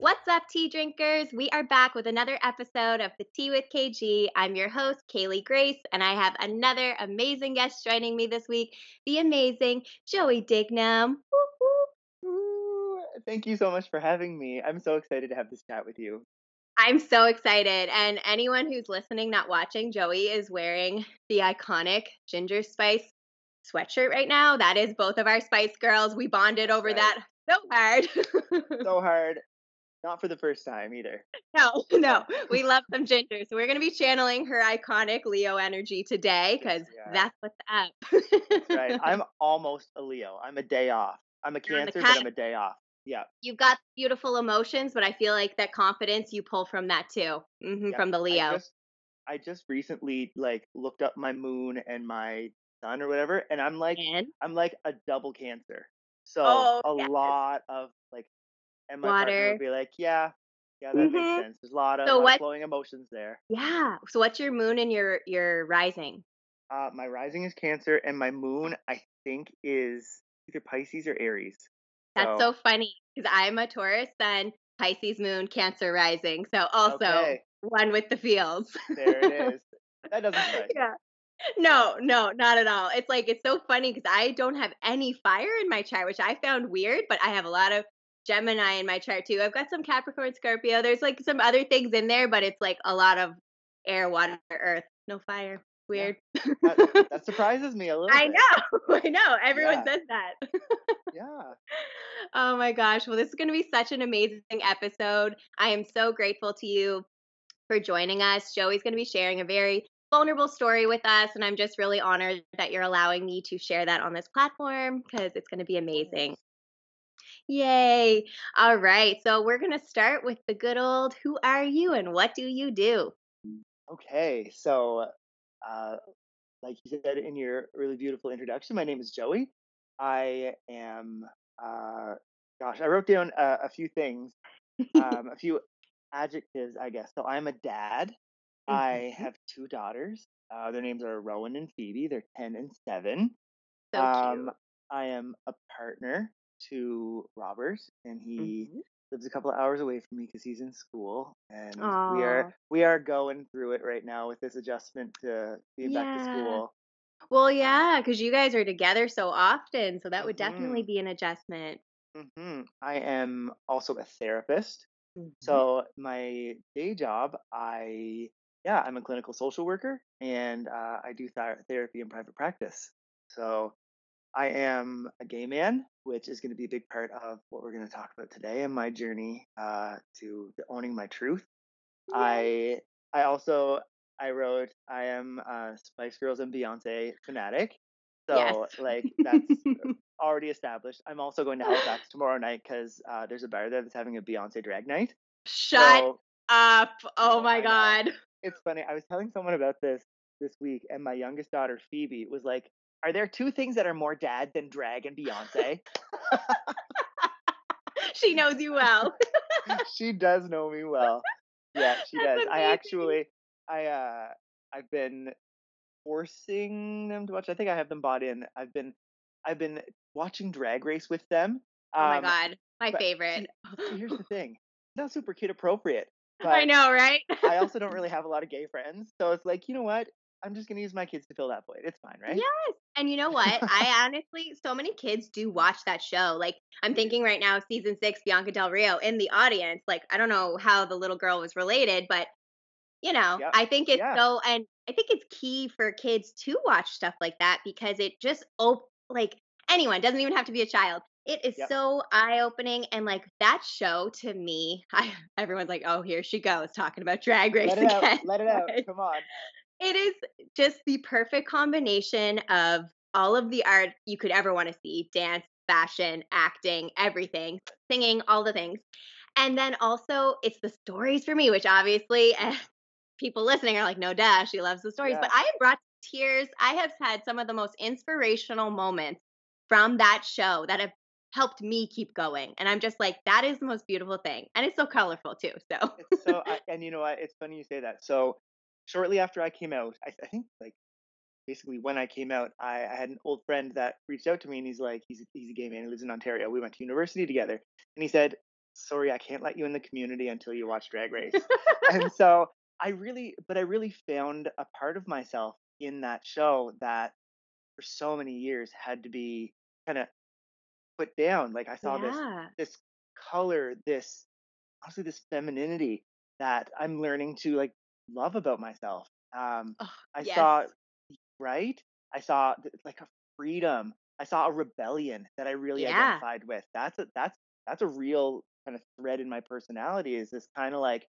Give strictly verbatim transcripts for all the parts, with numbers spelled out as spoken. What's up, tea drinkers? We are back with another episode of The Tea with K G. I'm your host, Kaylee Grace, and I have another amazing guest joining me this week, the amazing Joey Dignam. Woo, woo. Ooh, thank you so much for having me. I'm so excited to have this chat with you. I'm so excited. And anyone who's listening, not watching, Joey is wearing the iconic Ginger Spice sweatshirt right now. That is both of our Spice Girls. We bonded over right. that so hard. so hard. Not for the first time either. No, no. We love some Ginger. So we're going to be channeling her iconic Leo energy today because yeah. that's what's up. That's right. I'm almost a Leo. I'm a day off. I'm a You're Cancer, but I'm a day off. Yeah. You've got beautiful emotions, but I feel like that confidence you pull from that too, mm-hmm, yeah. from the Leo. I just, I just recently like looked up my moon and my sun or whatever, and I'm like, and? I'm like a double Cancer. So oh, a yes. lot of like. And my Water. partner would be like, yeah, yeah, that mm-hmm. makes sense. There's a lot of so what, flowing emotions there. Yeah. So what's your moon and your your rising? Uh, my rising is Cancer, and my moon, I think, is either Pisces or Aries. That's so, so funny because I'm a Taurus sun, Pisces moon, Cancer rising. So also okay. one with the feels. There it is. That doesn't matter. Yeah. No, no, not at all. It's like, it's so funny because I don't have any fire in my chart, which I found weird, but I have a lot of Gemini in my chart too. I've got some Capricorn, Scorpio. There's like some other things in there, but it's like a lot of air, water, earth, no fire. Weird. Yeah. That, that surprises me a little I bit. know. I know. Everyone yeah. says that. yeah. Oh my gosh. Well, this is going to be such an amazing episode. I am so grateful to you for joining us. Joey's going to be sharing a very vulnerable story with us, and I'm just really honored that you're allowing me to share that on this platform because it's going to be amazing. Yay. All right. So we're going to start with the good old, who are you and what do you do? Okay. So uh, like you said in your really beautiful introduction, my name is Joey. I am, uh, gosh, I wrote down uh, a few things, um, a few adjectives, I guess. So I'm a dad. Mm-hmm. I have two daughters. Uh, their names are Rowan and Phoebe. They're ten and seven. So um, cute. I am a partner to Robert, and he mm-hmm. lives a couple of hours away from me because he's in school, and Aww. we are we are going through it right now with this adjustment to being yeah. back to school. Well, yeah, because you guys are together so often, so that would mm-hmm. definitely be an adjustment. Mm-hmm. I am also a therapist, mm-hmm. so my day job, I yeah, I'm a clinical social worker, and uh, I do th- therapy in private practice. So I am a gay man, which is going to be a big part of what we're going to talk about today and my journey uh, to owning my truth. Yeah. I I also, I wrote, I am a Spice Girls and Beyonce fanatic. So, yes. like, that's already established. I'm also going to Halifax tomorrow night because uh, there's a bar there that's having a Beyonce drag night. Shut so, up. Oh, my God. It's funny. I was telling someone about this this week, and my youngest daughter, Phoebe, was like, are there two things that are more dad than drag and Beyonce? She knows you well. She does know me well. Yeah, she That's does. Amazing. I actually, I, uh, I've been forcing them to watch. I think I have them bought in. I've been, I've been watching Drag Race with them. Um, oh my God, my favorite. See, here's the thing. Not super kid appropriate. But I know, right? I also don't really have a lot of gay friends. So it's like, you know what? I'm just going to use my kids to fill that void. It's fine, right? Yes. And you know what? I honestly, so many kids do watch that show. Like, I'm thinking right now, season six, Bianca Del Rio in the audience. Like, I don't know how the little girl was related, but you know, yep. I think it's yeah. so, and I think it's key for kids to watch stuff like that because it just, op- like anyone, doesn't even have to be a child. It is yep. so eye-opening. And like that show to me, I, everyone's like, oh, here she goes talking about Drag Race again. Let it again. out. Let it out. Come on. It is just the perfect combination of all of the art you could ever want to see, dance, fashion, acting, everything, singing, all the things. And then also it's the stories for me, which obviously uh, people listening are like, no, duh, she loves the stories. Yeah. But I have brought tears. I have had some of the most inspirational moments from that show that have helped me keep going. And I'm just like, that is the most beautiful thing. And it's so colorful too. So, it's so I, and you know what? It's funny you say that. So shortly after I came out, I, I think like basically when I came out, I, I had an old friend that reached out to me and he's like, he's, he's a gay man who lives in Ontario. We went to university together. And he said, sorry, I can't let you in the community until you watch Drag Race. And so I really, but I really found a part of myself in that show that for so many years had to be kind of put down. Like I saw yeah. this, this color, this, honestly, this femininity that I'm learning to like love about myself. Um, oh, I yes. saw, right? I saw like a freedom. I saw a rebellion that I really yeah. identified with. That's a, that's, that's a real kind of thread in my personality is this kind of like,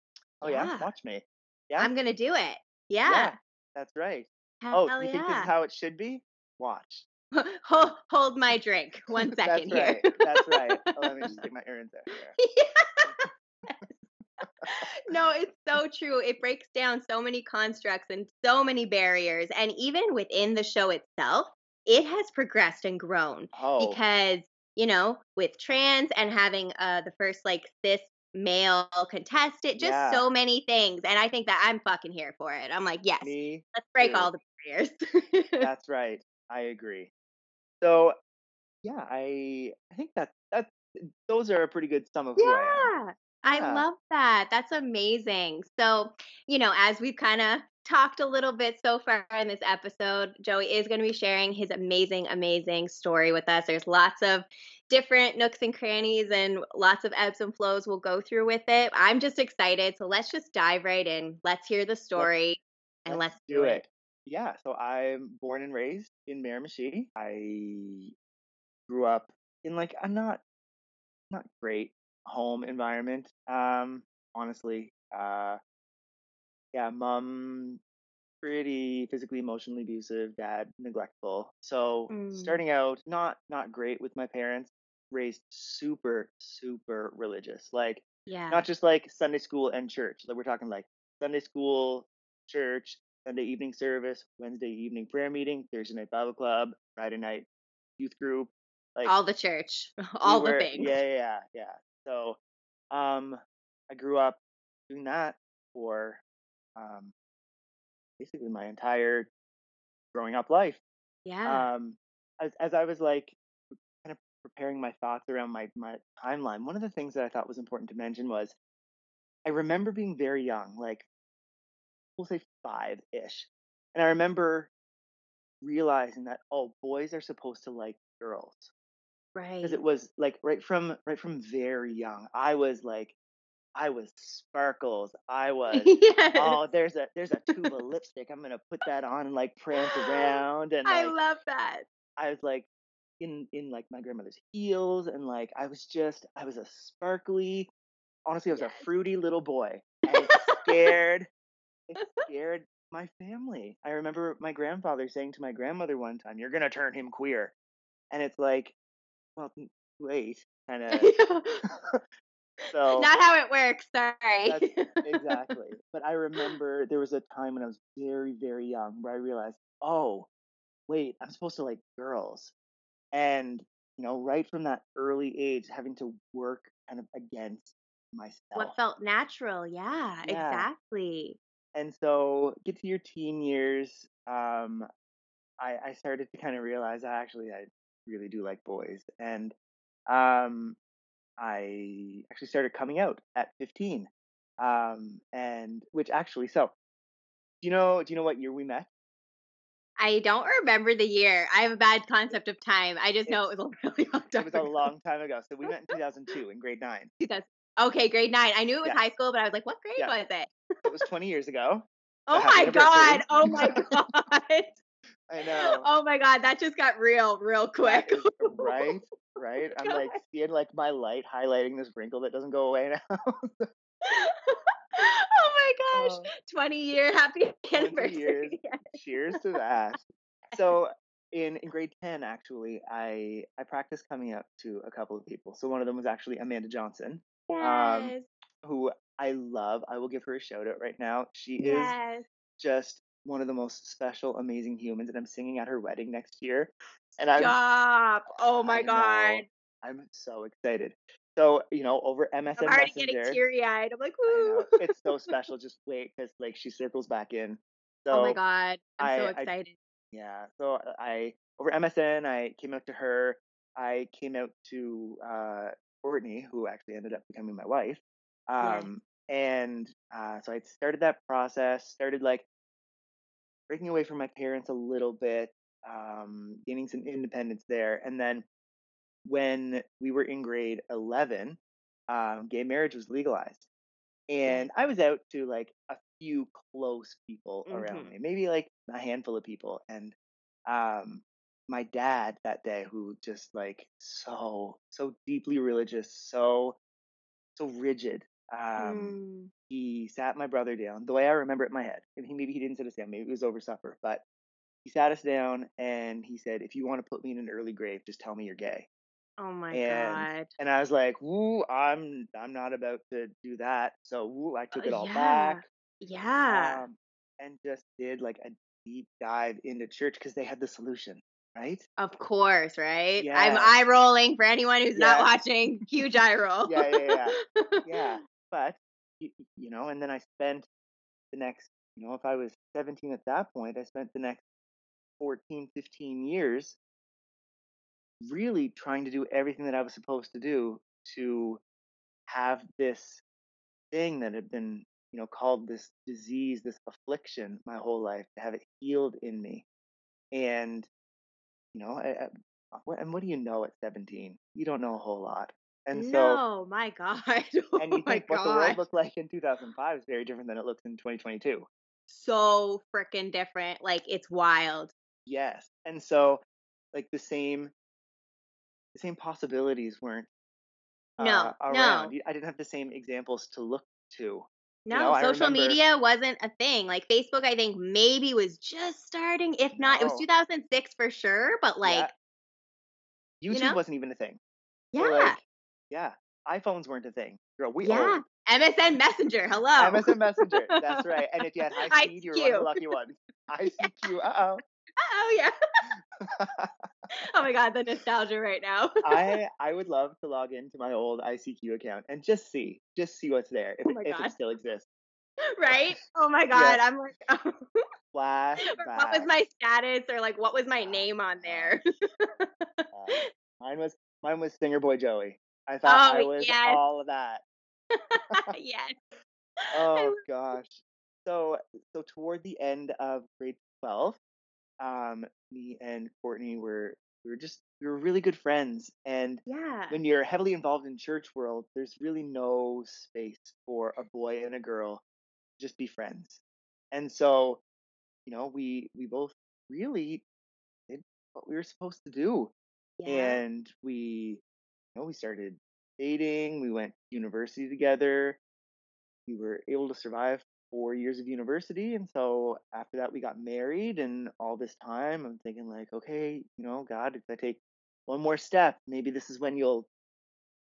oh yeah, yeah watch me. Yeah. I'm going to do it. Yeah. yeah. That's right. Hell oh, you yeah. think this is how it should be? Watch. Hold, hold my drink. One second that's here. Right. That's right. Oh, let me just take my errands out here. Yeah. No, it's so true. It breaks down so many constructs and so many barriers. And even within the show itself, it has progressed and grown oh. because, you know, with trans and having uh, the first like cis male contestant, just yeah. so many things. And I think that I'm fucking here for it. I'm like, yes, Me let's break too. all the barriers. That's right. I agree. So yeah, I I think that, that those are a pretty good sum of yeah. who I am. I yeah. love that. That's amazing. So, you know, as we've kind of talked a little bit so far in this episode, Joey is going to be sharing his amazing, amazing story with us. There's lots of different nooks and crannies and lots of ebbs and flows we'll go through with it. I'm just excited. So let's just dive right in. Let's hear the story let's, and let's, let's do it. it. Yeah. So I'm born and raised in Miramichi. I grew up in like a not, not great home environment. Um, honestly, uh, yeah, mom, pretty physically, emotionally abusive, dad, neglectful. So mm. starting out, not, not great with my parents, raised super, super religious. Like, yeah. not just like Sunday school and church. Like we're talking like Sunday school, church, Sunday evening service, Wednesday evening prayer meeting, Thursday night Bible club, Friday night youth group. Like all the church, all we were, the things. Yeah, yeah, yeah. So, um, I grew up doing that for, um, basically my entire growing up life. Yeah. Um, as, as I was like kind of preparing my thoughts around my, my timeline, one of the things that I thought was important to mention was I remember being very young, like we'll say five ish. And I remember realizing that, oh, boys are supposed to like girls. Right. Because it was like right from right from very young. I was like, I was sparkles. I was yes. oh, there's a there's a tube of lipstick. I'm gonna put that on and like prance around. And I like, love that. I was like in in like my grandmother's heels and like I was just I was a sparkly. Honestly, I was yes. a fruity little boy. I scared. I scared my family. I remember my grandfather saying to my grandmother one time, "You're gonna turn him queer," and it's like. Well, wait, kind of. So, not how it works, sorry. Exactly. But I remember there was a time when I was very, very young where I realized, oh, wait, I'm supposed to like girls. And, you know, right from that early age, having to work kind of against myself. What felt natural, yeah, yeah. exactly. And so get to your teen years, um, I, I started to kind of realize I actually, I really do like boys. And um I actually started coming out at fifteen. Um and which actually so do you know do you know what year we met? I don't remember the year. I have a bad concept of time. I just it's, know it was a really long time. It was ago. a long time ago. So we met in two thousand two in grade nine. two thousand Okay, grade nine. I knew it was yeah. high school, but I was like, what grade yeah. was it? It was twenty years ago. Oh my God. Oh my God. I know. Oh my God. That just got real, real quick. Is, right. Right. I'm God. like seeing like my light highlighting this wrinkle that doesn't go away now. Oh my gosh. Um, twenty year happy anniversary. twenty years. Yes. Cheers to that. So in, in grade ten, actually, I, I practiced coming up to a couple of people. So one of them was actually Amanda Johnson. Yes. Um, who I love. I will give her a shout out right now. She yes. is just one of the most special, amazing humans, and I'm singing at her wedding next year. And I'm Stop. Oh my I God. Know, I'm so excited. So, you know, over M S N Messenger. I'm already Messenger, getting teary-eyed. I'm like, woo. It's so special. Just wait, because like she circles back in. So oh my God. I'm I, so excited. I, yeah. So I, over M S N, I came out to her. I came out to uh, Courtney, who actually ended up becoming my wife. Um, yeah. and, uh, so I started that process, started like breaking away from my parents a little bit, um, gaining some independence there. And then when we were in grade eleven, um, gay marriage was legalized, and I was out to like a few close people mm-hmm. around me, maybe like a handful of people. And, um, my dad that day, who just like, so, so deeply religious, so, so rigid. Um, mm. He sat my brother down, the way I remember it in my head. I mean, maybe he didn't sit us down. Maybe it was over supper. But he sat us down and he said, if you want to put me in an early grave, just tell me you're gay. Oh, my and, God. And I was like, woo, I'm I'm not about to do that. So woo, I took it all yeah. back. Yeah. Um, and just did like a deep dive into church because they had the solution. Right? Of course, right? Yes. I'm eye rolling for anyone who's yes. not watching. Huge eye roll. yeah, yeah, yeah. yeah. But, you, you know, and then I spent the next, you know, if I was seventeen at that point, I spent the next fourteen, fifteen years really trying to do everything that I was supposed to do to have this thing that had been, you know, called this disease, this affliction my whole life, to have it healed in me. And you know, I, I, and what do you know at seventeen? You don't know a whole lot. And so, oh no, my God. Oh and you think what the world looked like in two thousand five is very different than it looks in twenty twenty-two. So freaking different. Like, it's wild. Yes. And so, like, the same, the same possibilities weren't uh, no, around. No. I didn't have the same examples to look to. No, you know, social remember... media wasn't a thing. Like Facebook, I think maybe was just starting. If not, no. It was two thousand six for sure. But like, yeah. YouTube you know? wasn't even a thing. Yeah, like, yeah. iPhones weren't a thing. Girl, we yeah. old. M S N Messenger. Hello. M S N Messenger. That's right. And if you had high speed, you were one of the lucky ones. I C Q. Uh oh. Uh oh. Yeah. Oh my God, the nostalgia right now. I I would love to log into my old I C Q account and just see, just see what's there, if, oh if it still exists. Right? Oh my God, yeah. I'm like, oh. Flash. What was my status, or like, what was my name on there? uh, mine was mine was Singer Boy Joey. I thought oh, I was yes. all of that. Yes. Oh gosh. So so toward the end of grade twelve. Um, me and Courtney were we were just we were really good friends, and yeah. when you're heavily involved in church world, there's really no space for a boy and a girl to just be friends. And so, you know, we we both really did what we were supposed to do, yeah. and we, you know, we started dating. We went to university together. We were able to survive four years of university, and so after that we got married. And all this time I'm thinking like, okay, you know, God, if I take one more step, maybe this is when you'll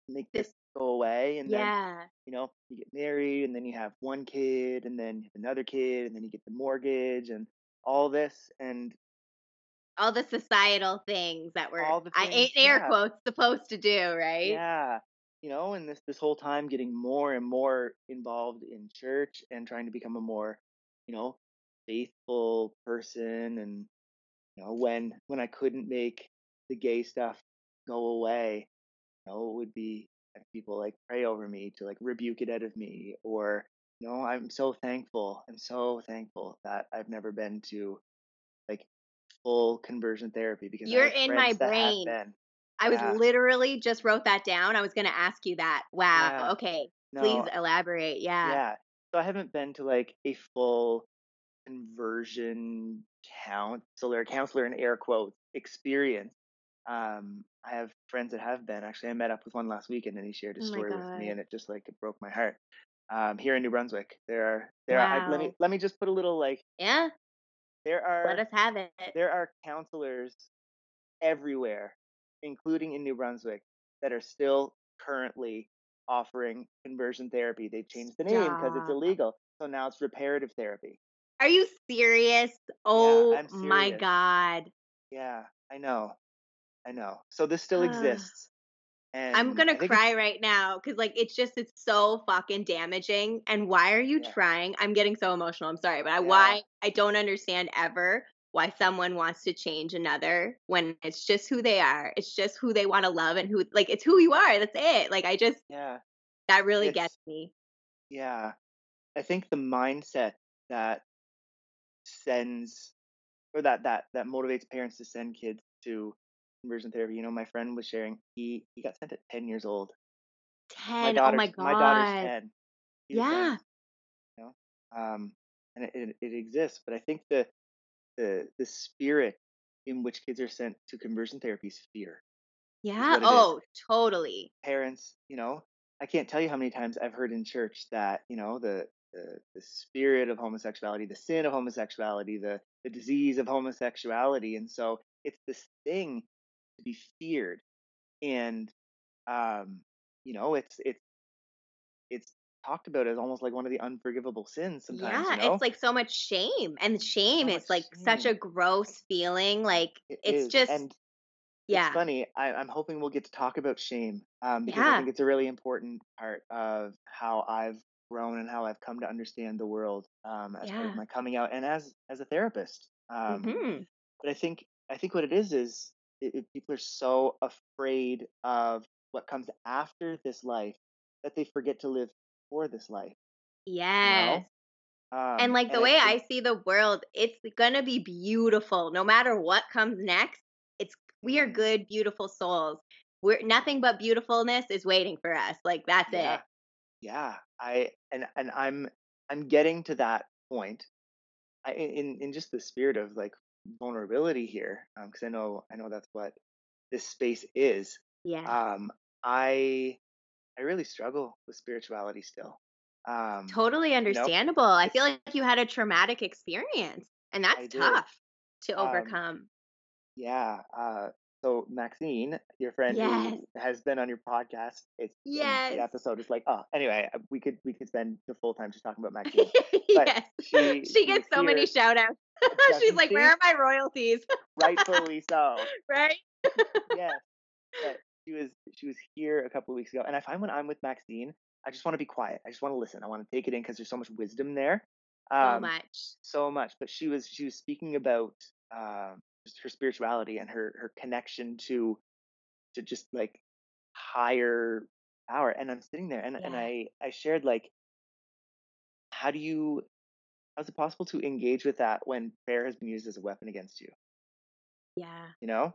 make this go away. And yeah. then, you know, you get married, and then you have one kid, and then you have another kid, and then you get the mortgage and all this, and all the societal things that we're all the things, I, air yeah. quotes supposed to do, right? Yeah. You know, and this this whole time getting more and more involved in church and trying to become a more, you know, faithful person. And, you know, when when I couldn't make the gay stuff go away, you know, it would be people like pray over me to like rebuke it out of me, or, you know, I'm so thankful. I'm so thankful that I've never been to like full conversion therapy, because you're in my brain. I was yeah. literally just wrote that down. I was going to ask you that. Wow. Yeah. Okay. No. Please elaborate. Yeah. Yeah. So I haven't been to like a full conversion counselor, counselor in air quotes, experience. Um, I have friends that have been. Actually, I met up with one last weekend and he shared his oh story with me, and it just like it broke my heart. Um, here in New Brunswick, there are there wow. are. Let me let me just put a little like yeah. There are let us have it. There are counselors everywhere, including in New Brunswick, that are still currently offering conversion therapy. They've changed the name because it's illegal. So now it's reparative therapy. Are you serious? Oh yeah, I'm serious. My God. Yeah, I know. I know. So this still exists. And I'm going to cry right now because like it's just it's so fucking damaging. And why are you yeah. trying? I'm getting so emotional. I'm sorry. But I, yeah. why I don't understand ever why someone wants to change another when it's just who they are. It's just who they want to love and who like it's who you are. That's it. Like I just yeah. that really it's, gets me. Yeah. I think the mindset that sends or that that that motivates parents to send kids to conversion therapy. You know, my friend was sharing he he got sent at ten years old. Ten. My oh my God. My daughter's ten. She yeah. ten, you know, um, and it, it it exists, but I think the the the spirit in which kids are sent to conversion therapy is fear. Yeah. Oh, is. Totally. Parents, you know, I can't tell you how many times I've heard in church that you know the the the spirit of homosexuality, the sin of homosexuality, the the disease of homosexuality, and so it's this thing to be feared, and um you know it's it's it's talked about as almost like one of the unforgivable sins sometimes. Yeah, you know? It's like so much shame, and shame so is like shame. Such a gross feeling, like it it's is. Just and yeah it's funny. I, I'm hoping we'll get to talk about shame um because yeah. I think it's a really important part of how I've grown and how I've come to understand the world um as yeah. part of my coming out and as as a therapist um mm-hmm. but I think I think what it is is It, it, people are so afraid of what comes after this life that they forget to live for this life. Yes. You know? um, and like the and way I, I see the world, it's going to be beautiful. No matter what comes next, it's we are good, beautiful souls. We're nothing but beautifulness is waiting for us. Like that's yeah. it. Yeah. I and and I'm I'm getting to that point. I in in just the spirit of like vulnerability here because um, I know I know that's what this space is. Yeah. Um. I I really struggle with spirituality still. Um. Totally understandable. You know, I feel like you had a traumatic experience, and that's I tough did. to overcome. Um, yeah. Uh. So Maxine, your friend yes. who has been on your podcast, it's yes. the episode is like oh anyway we could we could spend the full time just talking about Maxine. But yes. She, she gets so here. many shout outs. She's like, where are my royalties? Rightfully so. Right? Yeah. But she was she was here a couple of weeks ago. And I find when I'm with Maxine, I just want to be quiet. I just want to listen. I want to take it in because there's so much wisdom there. Um, so much. So much. But she was she was speaking about um, just her spirituality and her her connection to to just like higher power. And I'm sitting there and, yeah. and I, I shared like, how do you How is it possible to engage with that when prayer has been used as a weapon against you? Yeah. You know?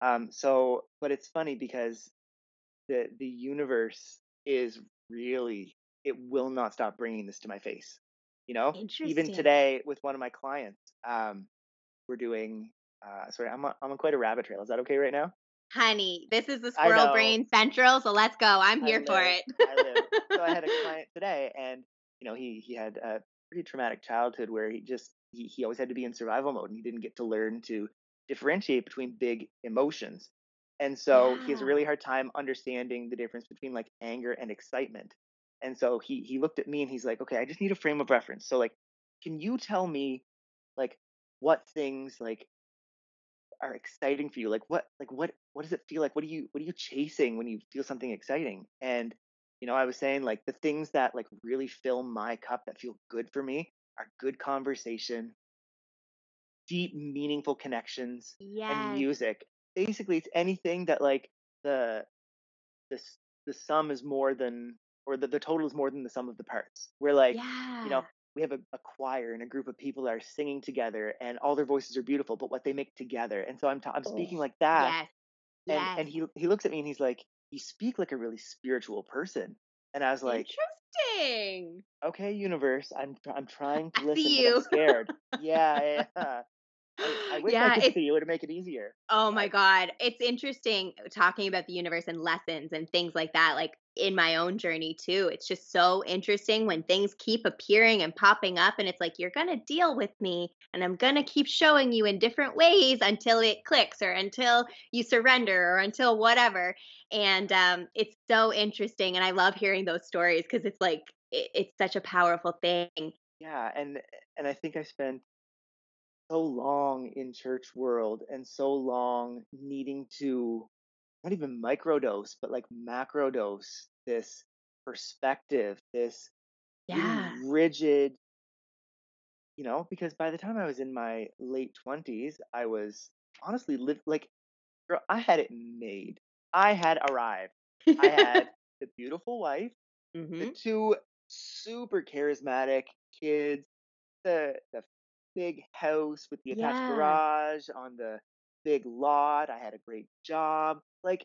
Um, so, but it's funny because the the universe is really, it will not stop bringing this to my face. You know? Even today with one of my clients, um, we're doing, uh, sorry, I'm on, I'm on quite a rabbit trail. Is that okay right now? Honey, this is the squirrel brain central, so let's go. I'm here for it. I live. So I had a client today and, you know, he he had a pretty traumatic childhood where he just he, he always had to be in survival mode and he didn't get to learn to differentiate between big emotions, and so yeah. he has a really hard time understanding the difference between like anger and excitement. And so he he looked at me and he's like, okay, I just need a frame of reference, so like can you tell me like what things like are exciting for you, like what like what what does it feel like, what do you what are you chasing when you feel something exciting? And you know, I was saying like the things that like really fill my cup that feel good for me are good conversation, deep, meaningful connections, yes. and music. Basically, it's anything that like the the the sum is more than, or the, the total is more than the sum of the parts. We're like, yeah. you know, we have a, a choir and a group of people that are singing together, and all their voices are beautiful, but what they make together. And so I'm ta- I'm speaking like that, yes. and yes. and he he looks at me and he's like, you speak like a really spiritual person. And I was like, interesting. Okay, universe, I'm I'm trying to listen. I see you. But I'm scared. yeah, yeah. I, I wish yeah, I could see you. It would make it easier. Oh my God, it's interesting talking about the universe and lessons and things like that. Like in my own journey too, it's just so interesting when things keep appearing and popping up, and it's like you're gonna deal with me, and I'm gonna keep showing you in different ways until it clicks, or until you surrender, or until whatever. And um, it's so interesting, and I love hearing those stories because it's like it, it's such a powerful thing. Yeah, and and I think I spent so long in church world and so long needing to not even microdose, but like macrodose this perspective, this yeah. rigid, you know, because by the time I was in my late twenties, I was honestly li- like, girl, I had it made. I had arrived. I had the beautiful wife, mm-hmm. the two super charismatic kids, the, the big house with the attached yeah. garage on the big lot. I had a great job. Like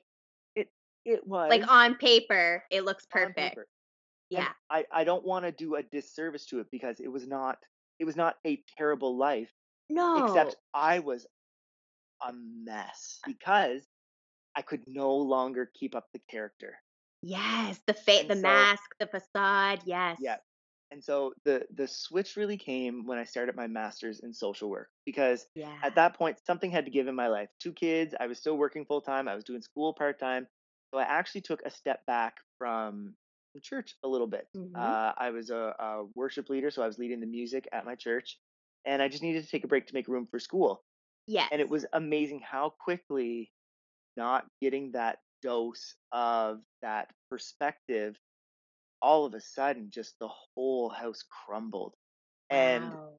it, it was like on paper, it looks perfect. Paper. Yeah. I, I don't want to do a disservice to it because it was not, it was not a terrible life. No, except I was a mess because I could no longer keep up the character. Yes. The fa- the so, mask, the facade. Yes. Yeah. And so the, the switch really came when I started my master's in social work, because yeah. at that point, something had to give in my life. Two kids, I was still working full time, I was doing school part time. So I actually took a step back from church a little bit. Mm-hmm. Uh, I was a, a worship leader, so I was leading the music at my church, and I just needed to take a break to make room for school. Yes. And it was amazing how quickly not getting that dose of that perspective, all of a sudden just the whole house crumbled. And wow.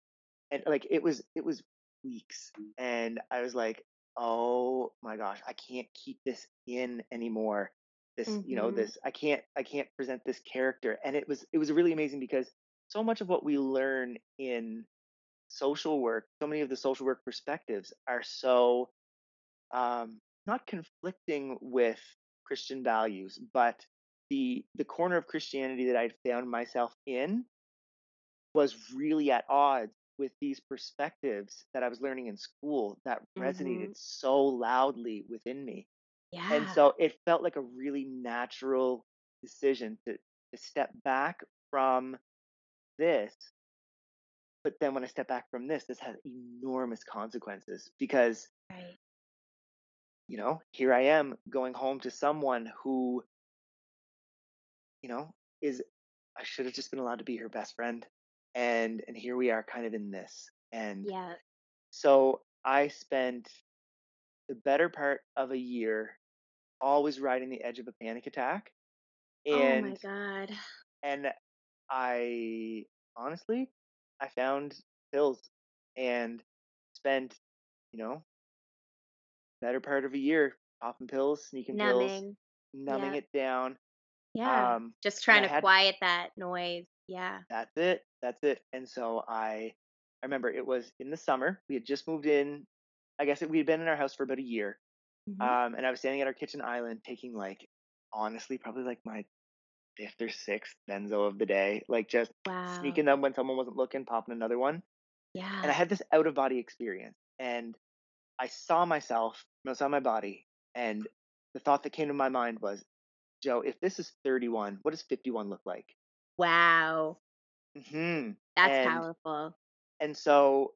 and like it was it was weeks, and I was like, oh my gosh, I can't keep this in anymore. This mm-hmm. you know this I can't I can't present this character. And it was it was really amazing because so much of what we learn in social work, so many of the social work perspectives are so um not conflicting with Christian values, but The the corner of Christianity that I found myself in was really at odds with these perspectives that I was learning in school that resonated mm-hmm. so loudly within me. Yeah. And so it felt like a really natural decision to, to step back from this. But then when I step back from this, this has enormous consequences because, right. you know, here I am going home to someone who you know, is I should have just been allowed to be her best friend. And and here we are kind of in this. And yeah. so I spent the better part of a year always riding the edge of a panic attack. And, oh my God. And I honestly, I found pills and spent, you know, better part of a year popping pills, sneaking numbing. pills, numbing yeah. it down. Yeah, um, just trying to had, quiet that noise. Yeah, that's it. That's it. And so I, I remember it was in the summer. We had just moved in. I guess it, we had been in our house for about a year. Mm-hmm. Um, and I was standing at our kitchen island, taking like, honestly, probably like my fifth or sixth benzo of the day, like just wow. sneaking them when someone wasn't looking, popping another one. Yeah. And I had this out of body experience, and I saw myself, I saw my body, and the thought that came to my mind was, Joe, if this is thirty-one, what does fifty-one look like? Wow. Mm-hmm. That's and, powerful. And so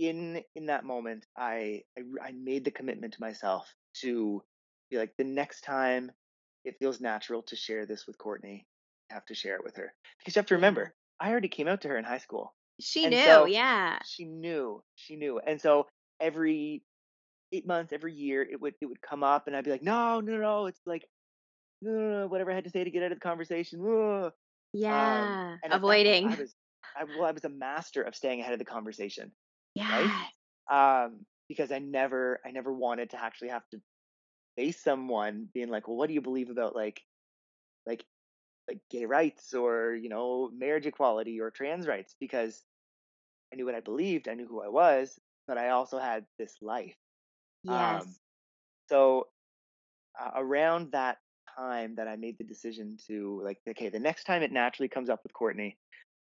in in that moment, I, I I made the commitment to myself to be like, the next time it feels natural to share this with Courtney, I have to share it with her. Because you have to remember, I already came out to her in high school. She and knew, so yeah. She knew. She knew. And so every eight months, every year, it would it would come up, and I'd be like, no, no, no. It's like, whatever I had to say to get out of the conversation. Ugh. Yeah. Um, avoiding. I was, I, well, I was a master of staying ahead of the conversation. Yeah. Right? Um, because I never, I never wanted to actually have to face someone being like, well, what do you believe about like, like, like gay rights or, you know, marriage equality or trans rights? Because I knew what I believed. I knew who I was, but I also had this life. Yes. Um, so uh, around that time that I made the decision to like, okay, the next time it naturally comes up with Courtney,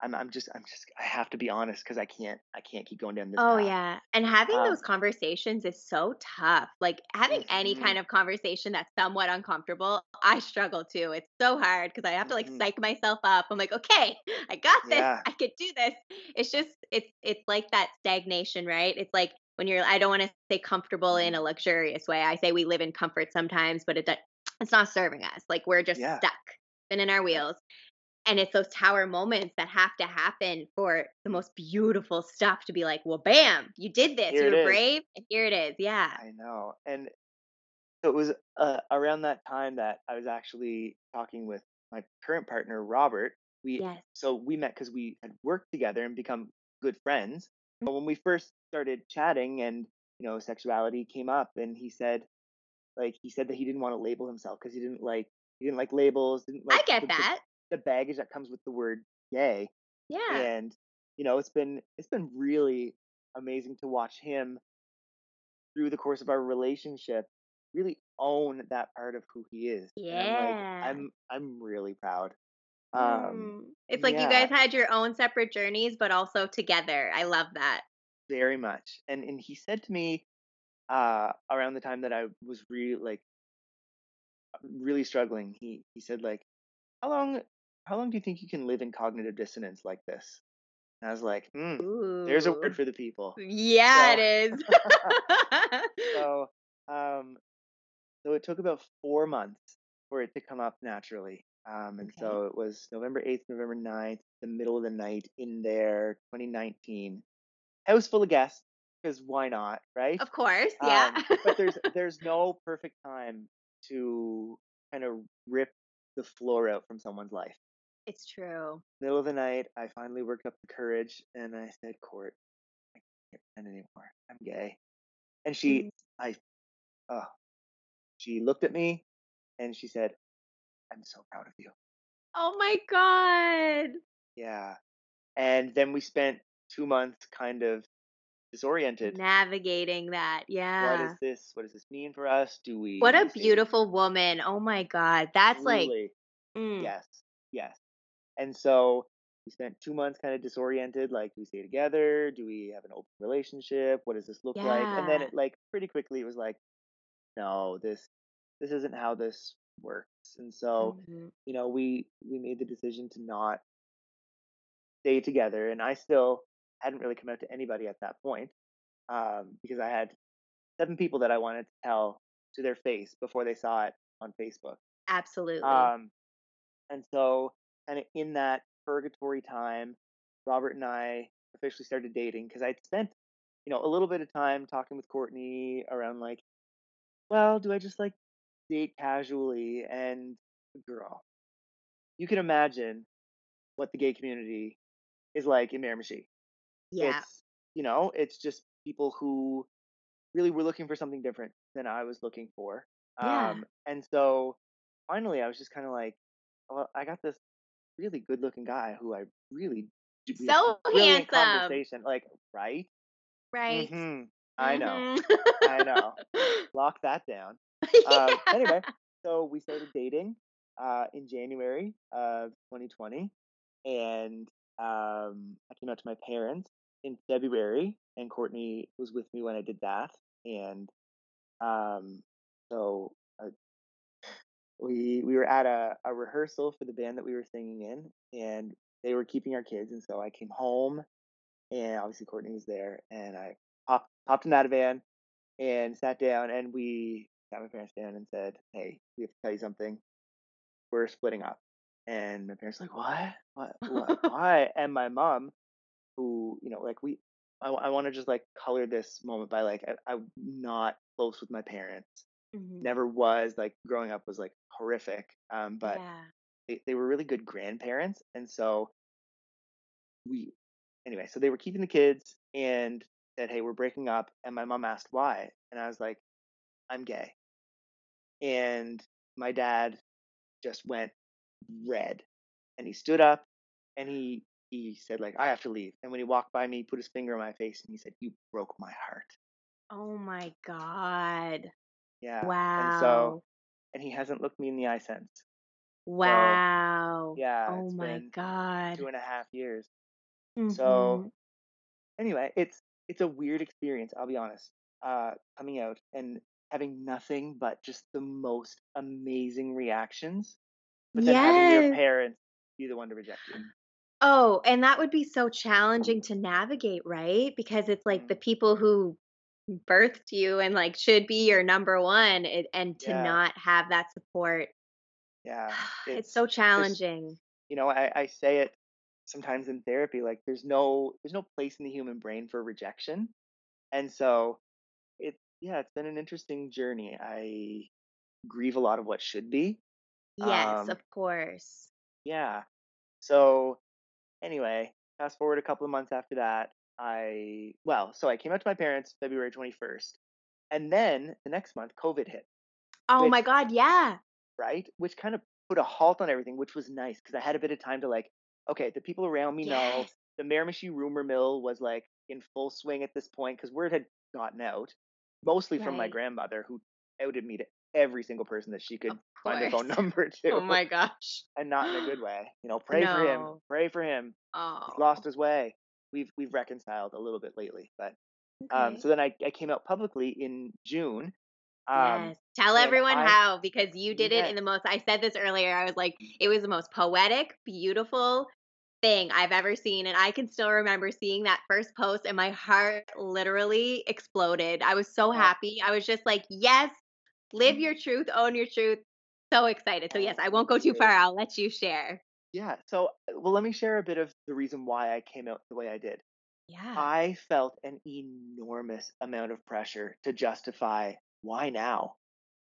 I'm, I'm just, I'm just, I have to be honest because I can't, I can't keep going down this Oh path. Yeah. And having um, those conversations is so tough. Like having mm-hmm. any kind of conversation that's somewhat uncomfortable, I struggle too. It's so hard because I have to like mm-hmm. psych myself up. I'm like, okay, I got this. Yeah. I could do this. It's just, it's, it's like that stagnation, right? It's like when you're, I don't want to say comfortable in a luxurious way. I say we live in comfort sometimes, but it, it's not serving us. Like we're just yeah. stuck, spinning our wheels. And it's those tower moments that have to happen for the most beautiful stuff to be like, well, bam, you did this. You were brave. And here it is. Yeah. I know. And so it was uh, around that time that I was actually talking with my current partner, Robert. We yes. So we met because we had worked together and become good friends. But when we first started chatting and, you know, sexuality came up, and he said, like, he said that he didn't want to label himself because he didn't like, he didn't like labels. Didn't like I get the, that. The baggage that comes with the word gay. Yeah. And, you know, it's been, it's been really amazing to watch him through the course of our relationship really own that part of who he is. Yeah. And I'm, like, I'm, I'm really proud. Um, it's like yeah. you guys had your own separate journeys, but also together. I love that. Very much. And and he said to me uh, around the time that I was really like really struggling, he he said like, how long how long do you think you can live in cognitive dissonance like this? And I was like, mm, there's a word for the people. Yeah, so, it is. so um, so it took about four months for it to come up naturally. Um, and okay. so it was November eighth, November ninth, the middle of the night in there, twenty nineteen. House full of guests, because why not, right? Of course, yeah. um, but there's there's no perfect time to kind of rip the floor out from someone's life. It's true. Middle of the night, I finally worked up the courage, and I said, Court, I can't pretend anymore. I'm gay. And she, mm-hmm. I, oh, she looked at me, and she said, I'm so proud of you. Oh my God. Yeah. And then we spent two months kind of disoriented. Navigating that. Yeah. What is this? What does this mean for us? Do we? What a beautiful woman. Oh my God. That's Absolutely. like. Mm. Yes. Yes. And so we spent two months kind of disoriented. Like, do we stay together? Do we have an open relationship? What does this look yeah. like? And then it like pretty quickly it was like, no, this, this isn't how this works. And so, mm-hmm. you know, we we made the decision to not stay together. And I still hadn't really come out to anybody at that point um, because I had seven people that I wanted to tell to their face before they saw it on Facebook. Absolutely. Um, and so kind of in that purgatory time, Robert and I officially started dating because I'd spent, you know, a little bit of time talking with Courtney around like, well, do I just like date casually? And girl, you can imagine what the gay community is like in Miramichi. Yeah. It's, you know, it's just people who really were looking for something different than I was looking for. Yeah. Um, and so finally I was just kind of like, well, I got this really good looking guy who I really so handsome conversation. Like, right? Right. Mm-hmm. Mm-hmm. I know. I know. Lock that down. Yeah. Um, anyway, so we started dating uh, in January of twenty twenty, and um, I came out to my parents in February, and Courtney was with me when I did that, and um, so uh, we we were at a, a rehearsal for the band that we were singing in, and they were keeping our kids, and so I came home, and obviously Courtney was there, and I popped popped in that van and sat down, and we got my parents down and said, hey, we have to tell you something. We're splitting up. And my parents were like, what? What? What? Why? And my mom, who, you know, like we, I, I want to just like color this moment by like, I, I'm not close with my parents. Mm-hmm. Never was. Like growing up was like horrific. Um, but yeah. they, they were really good grandparents. And so we, anyway, so they were keeping the kids and said, hey, we're breaking up. And my mom asked why. And I was like, I'm gay. And my dad just went red, and he stood up, and he he said like, I have to leave. And when he walked by me, he put his finger on my face, and he said, you broke my heart. Oh my God. Yeah. Wow. And so and he hasn't looked me in the eye since. Wow. So, yeah. Oh my God. Two and a half years. Mm-hmm. So anyway, it's it's a weird experience, I'll be honest, uh, coming out and having nothing but just the most amazing reactions. But then yes. having your parents be the one to reject you. Oh, and that would be so challenging to navigate, right? Because it's like the people who birthed you and like should be your number one, and, and to yeah. not have that support. Yeah. It's, it's so challenging. You know, I, I say it sometimes in therapy, like there's no there's no place in the human brain for rejection. And so it's yeah, it's been an interesting journey. I grieve a lot of what should be. Yes, um, of course. Yeah. So anyway, fast forward a couple of months after that, I, well, so I came out to my parents February twenty-first. And then the next month, COVID hit. Oh which, my God, yeah. Right? Which kind of put a halt on everything, which was nice because I had a bit of time to like, okay, the people around me yes. know. The Miramichi rumor mill was like in full swing at this point because word had gotten out, mostly right. from my grandmother who outed me to every single person that she could find their phone number to. Oh my gosh. And not in a good way. You know, pray no. for him. Pray for him. Oh. He's lost his way. We've we've reconciled a little bit lately. But okay. um so then I, I came out publicly in June. Um yes. Tell everyone I, how, because you did yes. it in the most I said this earlier, I was like, it was the most poetic, beautiful thing I've ever seen. And I can still remember seeing that first post and my heart literally exploded. I was so happy. I was just like, yes. Live your truth, own your truth. So excited. So yes, I won't go too far. I'll let you share. Yeah. So, well, let me share a bit of the reason why I came out the way I did. Yeah. I felt an enormous amount of pressure to justify why now?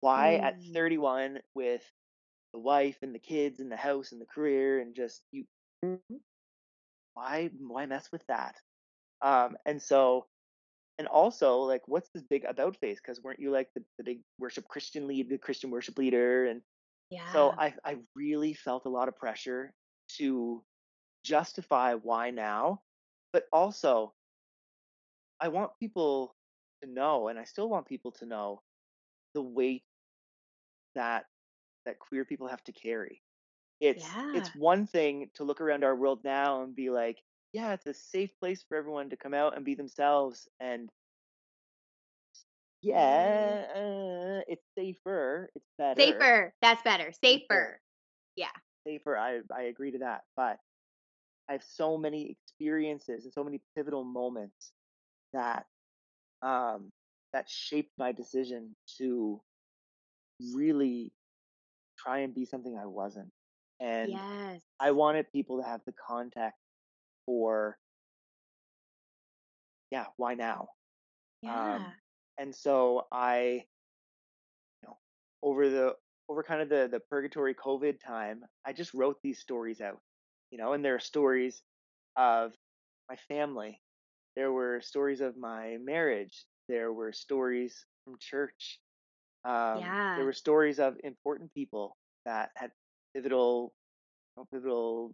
Why mm. at thirty-one with the wife and the kids and the house and the career and just you, why, why mess with that? Um, and so And also, like, what's this big about face? Because weren't you like the, the big worship Christian lead, the Christian worship leader? And yeah. so I I really felt a lot of pressure to justify why now. But also, I want people to know, and I still want people to know, the weight that that queer people have to carry. It's yeah. it's one thing to look around our world now and be like, yeah, it's a safe place for everyone to come out and be themselves. And yeah, uh, it's safer. It's better. Safer. That's better. Safer. Safer. Yeah. Safer. I, I agree to that. But I have so many experiences and so many pivotal moments that um, that shaped my decision to really try and be something I wasn't. And yes. I wanted people to have the context for yeah why now yeah. um and so I you know over the over kind of the the purgatory COVID time, I just wrote these stories out, you know and there are stories of my family, there were stories of my marriage, there were stories from church, um yeah. there were stories of important people that had pivotal you know, pivotal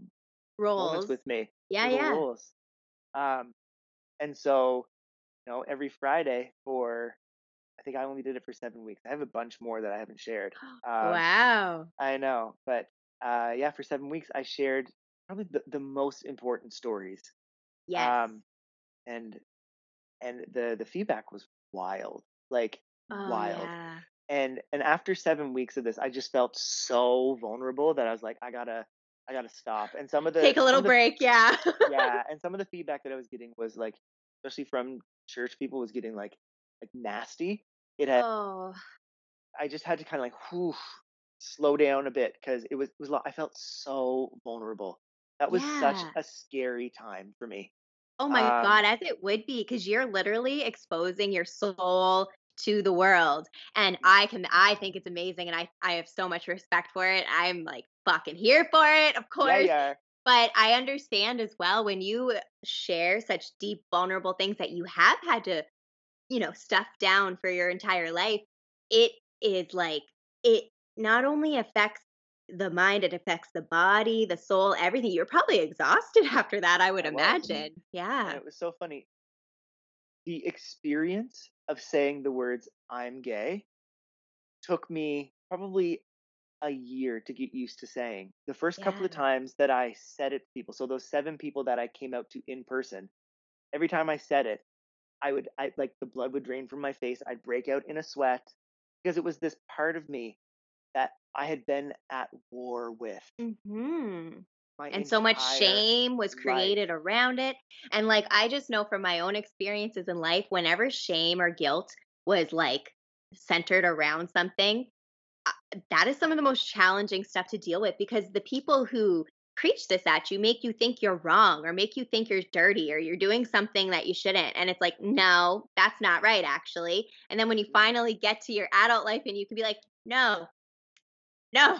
roles with me. Yeah, yeah. Roles. Um, and so, you know, every Friday for, I think I only did it for seven weeks. I have a bunch more that I haven't shared. Um, wow. I know, but uh, yeah, for seven weeks I shared probably the, the most important stories. Yes. Um, and and the the feedback was wild, like oh, wild. Yeah. And and after seven weeks of this, I just felt so vulnerable that I was like, I gotta. I gotta stop. And some of the take a little the, break, yeah. yeah. And some of the feedback that I was getting was like, especially from church people, was getting like like nasty. It had oh. I just had to kind of like whew, slow down a bit because it was it was I felt so vulnerable. That was yeah. such a scary time for me. Oh my um, God, as it would be, because you're literally exposing your soul to the world. And I can I think it's amazing, and I I have so much respect for it. I'm like fucking here for it, of course. Yeah, yeah. But I understand as well when you share such deep, vulnerable things that you have had to, you know, stuff down for your entire life. It is like it not only affects the mind, it affects the body, the soul, everything. You're probably exhausted after that, I would I imagine. Was. Yeah. And it was so funny. The experience of saying the words "I'm gay" took me probably a year to get used to saying. The first yeah. couple of times that I said it to people, so those seven people that I came out to in person, every time I said it, I would, I like the blood would drain from my face. I'd break out in a sweat because it was this part of me that I had been at war with. Mm-hmm. And so much shame was created life. around it. And like, I just know from my own experiences in life, whenever shame or guilt was like centered around something, that is some of the most challenging stuff to deal with, because the people who preach this at you make you think you're wrong or make you think you're dirty or you're doing something that you shouldn't. And it's like, no, that's not right, actually. And then when you finally get to your adult life and you can be like, no. No,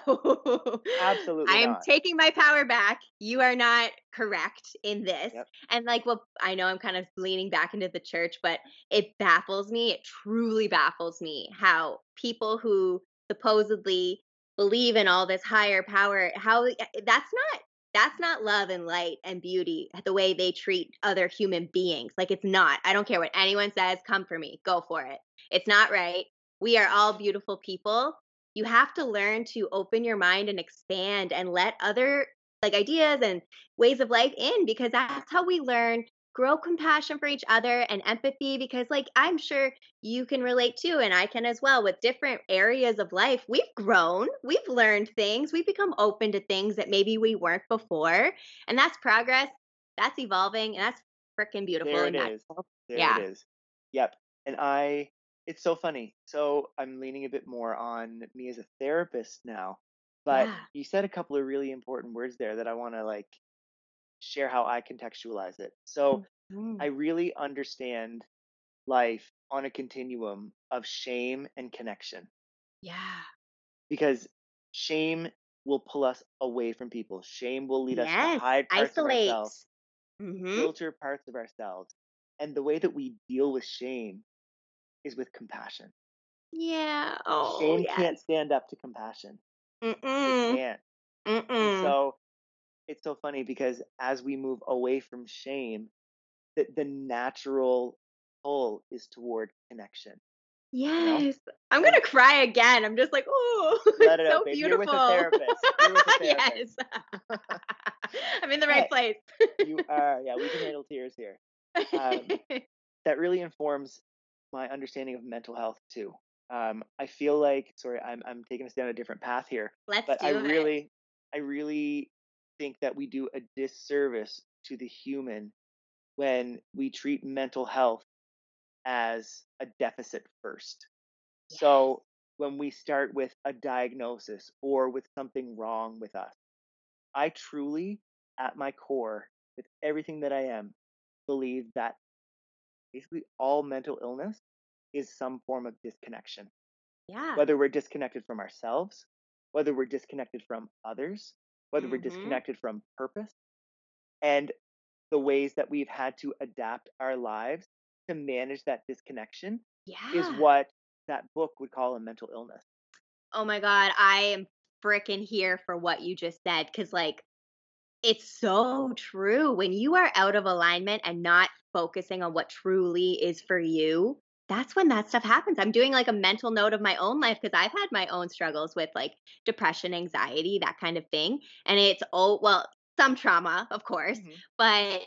absolutely. I am not. Taking my power back. You are not correct in this. Yep. And like, well, I know I'm kind of leaning back into the church, but it baffles me. It truly baffles me how people who supposedly believe in all this higher power, how that's not, that's not love and light and beauty, the way they treat other human beings. Like, it's not, I don't care what anyone says, come for me, go for it. It's not right. We are all beautiful people. You have to learn to open your mind and expand and let other like ideas and ways of life in, because that's how we learn, grow compassion for each other and empathy, because like I'm sure you can relate too, and I can as well, with different areas of life. We've grown, we've learned things, we've become open to things that maybe we weren't before. And that's progress, that's evolving, and that's freaking beautiful. There it is. There yeah. it is. Yep. And I... It's so funny. So I'm leaning a bit more on me as a therapist now, but yeah. you said a couple of really important words there that I want to like share how I contextualize it. So mm-hmm. I really understand life on a continuum of shame and connection. Yeah. Because shame will pull us away from people. Shame will lead yes. us to hide parts Isolate. of ourselves, mm-hmm. filter parts of ourselves. And the way that we deal with shame is with compassion. Yeah. Oh, shame yes. can't stand up to compassion. Mm-mm. It can't. Mm-mm. So it's so funny because as we move away from shame, the, the natural pull is toward connection. Yes. You know? I'm going to cry again. I'm just like, oh, it's so beautiful. You're with a therapist. You're with a therapist. Yes. I'm in the right place. You are. Yeah, we can handle tears here. Um, that really informs my understanding of mental health too. Um, I feel like, sorry, I'm I'm taking us down a different path here. Let's but do I it. really, I really think that we do a disservice to the human when we treat mental health as a deficit first. Yes. So when we start with a diagnosis or with something wrong with us, I truly, at my core, with everything that I am, believe that basically all mental illness is some form of disconnection. Yeah. Whether we're disconnected from ourselves, whether we're disconnected from others, whether mm-hmm. we're disconnected from purpose, and the ways that we've had to adapt our lives to manage that disconnection yeah. is what that book would call a mental illness. Oh my God, I am freaking here for what you just said, because like it's so true. When you are out of alignment and not focusing on what truly is for you, that's when that stuff happens. I'm doing like a mental note of my own life because I've had my own struggles with like depression, anxiety, that kind of thing. And it's, oh, well, some trauma, of course, mm-hmm. but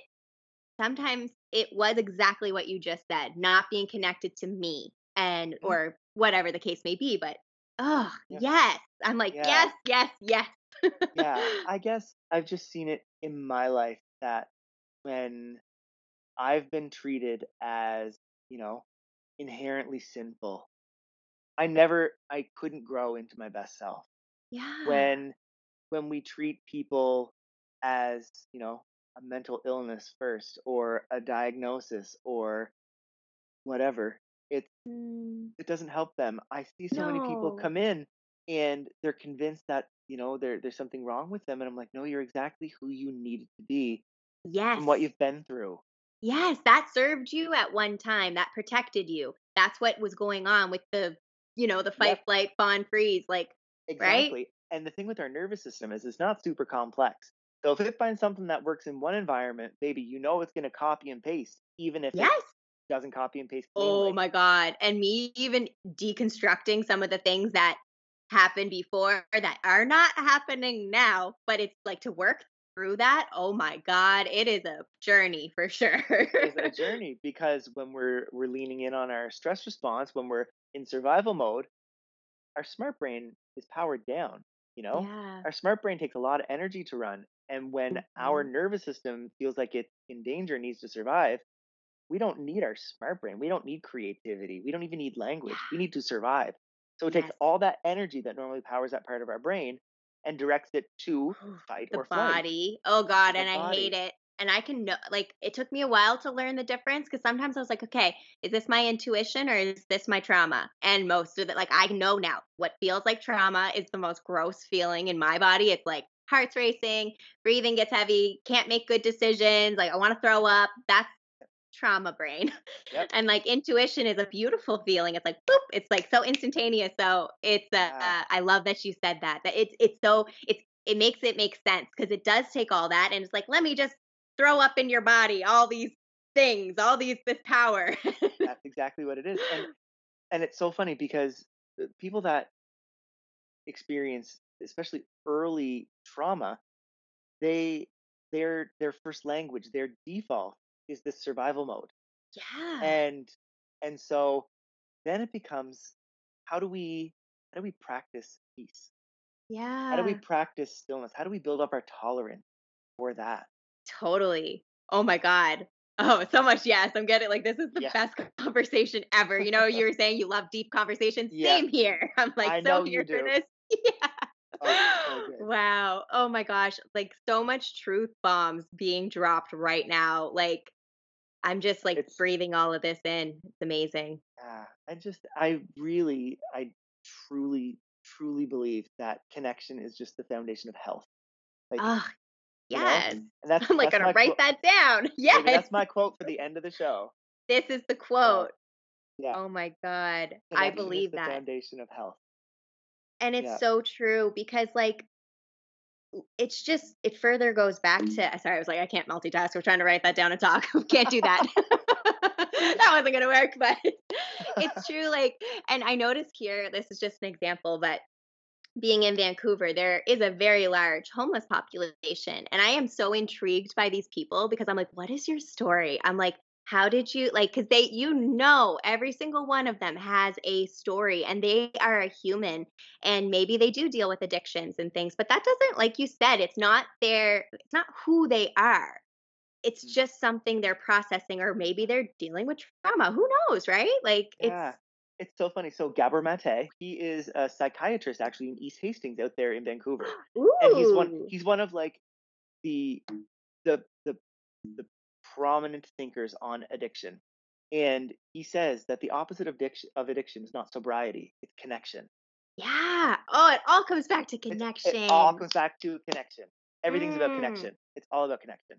sometimes it was exactly what you just said, not being connected to me and, mm-hmm. or whatever the case may be. But, oh, yeah. yes. I'm like, yeah. yes, yes, yes. Yeah, I guess I've just seen it in my life that when I've been treated as, you know, inherently sinful, I never, I couldn't grow into my best self. Yeah. When, when we treat people as, you know, a mental illness first or a diagnosis or whatever, it, mm. it doesn't help them. I see so no. many people come in and they're convinced that, you know, there, there's something wrong with them. And I'm like, no, you're exactly who you needed to be. Yes. From what you've been through. Yes. That served you at one time. That protected you. That's what was going on with the, you know, the fight, yep. flight, fawn, freeze, like, exactly. Right? And the thing with our nervous system is it's not super complex. So if it finds something that works in one environment, baby, you know, it's going to copy and paste, even if yes. it doesn't copy and paste cleanly. Oh my God. And me even deconstructing some of the things that happened before that are not happening now, but it's like to work through that. Oh my God, it is a journey for sure. It's a journey because when we're we're leaning in on our stress response, when we're in survival mode, our smart brain is powered down. You know, yeah. Our smart brain takes a lot of energy to run, and when mm-hmm. our nervous system feels like it's in danger and needs to survive, we don't need our smart brain. We don't need creativity. We don't even need language. Yeah. We need to survive. So it yes. takes all that energy that normally powers that part of our brain and directs it to fight the or flight. Body. Oh God, the and body. I hate it. And I can know, like, it took me a while to learn the difference because sometimes I was like, okay, is this my intuition or is this my trauma? And most of it, like, I know now what feels like trauma is the most gross feeling in my body. It's like heart's racing, breathing gets heavy, can't make good decisions. Like, I want to throw up. That's trauma brain. Yep. And like intuition is a beautiful feeling. It's like, boop, it's like so instantaneous. So it's, uh, wow. uh I love that you said that, that it's, it's so, it's, it makes it make sense because it does take all that. And it's like, let me just throw up in your body all these things, all these, this power. That's exactly what it is. And, and it's so funny because people that experience, especially early trauma, they, their, their first language, their default is this survival mode. Yeah. And and so then it becomes how do we how do we practice peace? Yeah. How do we practice stillness? How do we build up our tolerance for that? Totally. Oh my God. Oh, so much. Yes. I'm getting like, this is the yeah. best conversation ever. You know, you were saying you love deep conversations. Yeah. Same here. I'm like, I so here for this. Yeah. Oh, so wow. Oh my gosh. Like so much truth bombs being dropped right now. Like, I'm just like it's, breathing all of this in. It's amazing. Yeah. I just, I really, I truly, truly believe that connection is just the foundation of health. Like, oh, yes. You know? And that's, I'm like going to write quote. that down. Yes. Maybe that's my quote for the end of the show. This is the quote. Yeah. Oh my God. Connection I believe is the that. Foundation of health. And it's yeah. so true because like, it's just, it further goes back to, sorry, I was like, I can't multitask. We're trying to write that down and talk. Can't do that. That wasn't going to work, but it's true. Like, and I noticed here, this is just an example, but being in Vancouver, there is a very large homeless population. And I am so intrigued by these people because I'm like, what is your story? I'm like, how did you like, cause they, you know, every single one of them has a story and they are a human and maybe they do deal with addictions and things, but that doesn't, like you said, it's not their, it's not who they are. It's just something they're processing or maybe they're dealing with trauma. Who knows? Right? Like yeah. it's, it's so funny. So Gabor Mate, he is a psychiatrist actually in East Hastings out there in Vancouver. Ooh. And he's one, he's one of like the, the, the, the, prominent thinkers on addiction. And he says that the opposite of addiction, of addiction is not sobriety, it's connection. Yeah. Oh, it all comes back to connection. It, it all comes back to connection. Everything's mm. about connection. It's all about connection.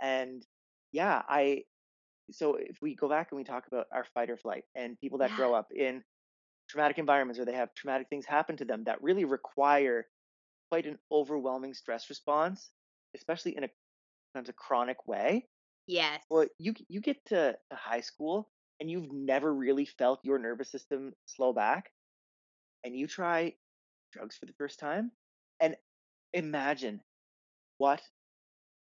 And yeah, I, so if we go back and we talk about our fight or flight and people that yeah. grow up in traumatic environments or they have traumatic things happen to them that really require quite an overwhelming stress response, especially in a sometimes a chronic way. Yes. Well, you you get to, to high school and you've never really felt your nervous system slow back and you try drugs for the first time and imagine what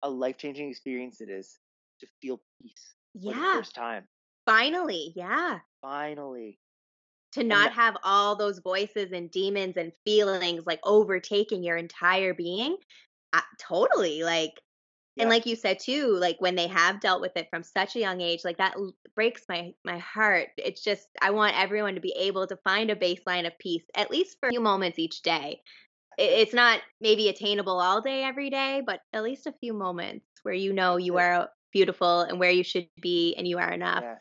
a life-changing experience it is to feel peace yeah. for the first time. Finally, yeah. Finally. To not that, have all those voices and demons and feelings like overtaking your entire being. I, totally, like and like you said too, like when they have dealt with it from such a young age, like that l- breaks my, my heart. It's just, I want everyone to be able to find a baseline of peace, at least for a few moments each day. It, it's not maybe attainable all day, every day, but at least a few moments where you know you are beautiful and where you should be and you are enough. Yes,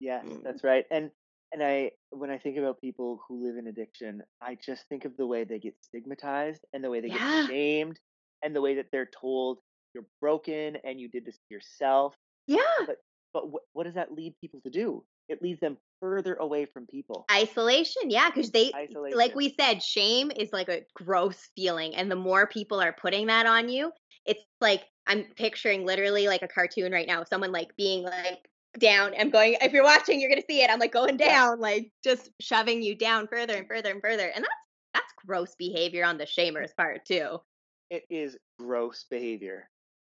yes mm. that's right. And, and I, when I think about people who live in addiction, I just think of the way they get stigmatized and the way they yeah. get shamed and the way that they're told, you're broken and you did this to yourself. Yeah. But, but wh- what does that lead people to do? It leads them further away from people. Isolation. Yeah. Because they, Isolation. like we said, shame is like a gross feeling. And the more people are putting that on you, it's like, I'm picturing literally like a cartoon right now of someone like being like down and going, if you're watching, you're going to see it. I'm like going down, yeah. like just shoving you down further and further and further. And that's That's gross behavior on the shamer's part, too. It is gross behavior.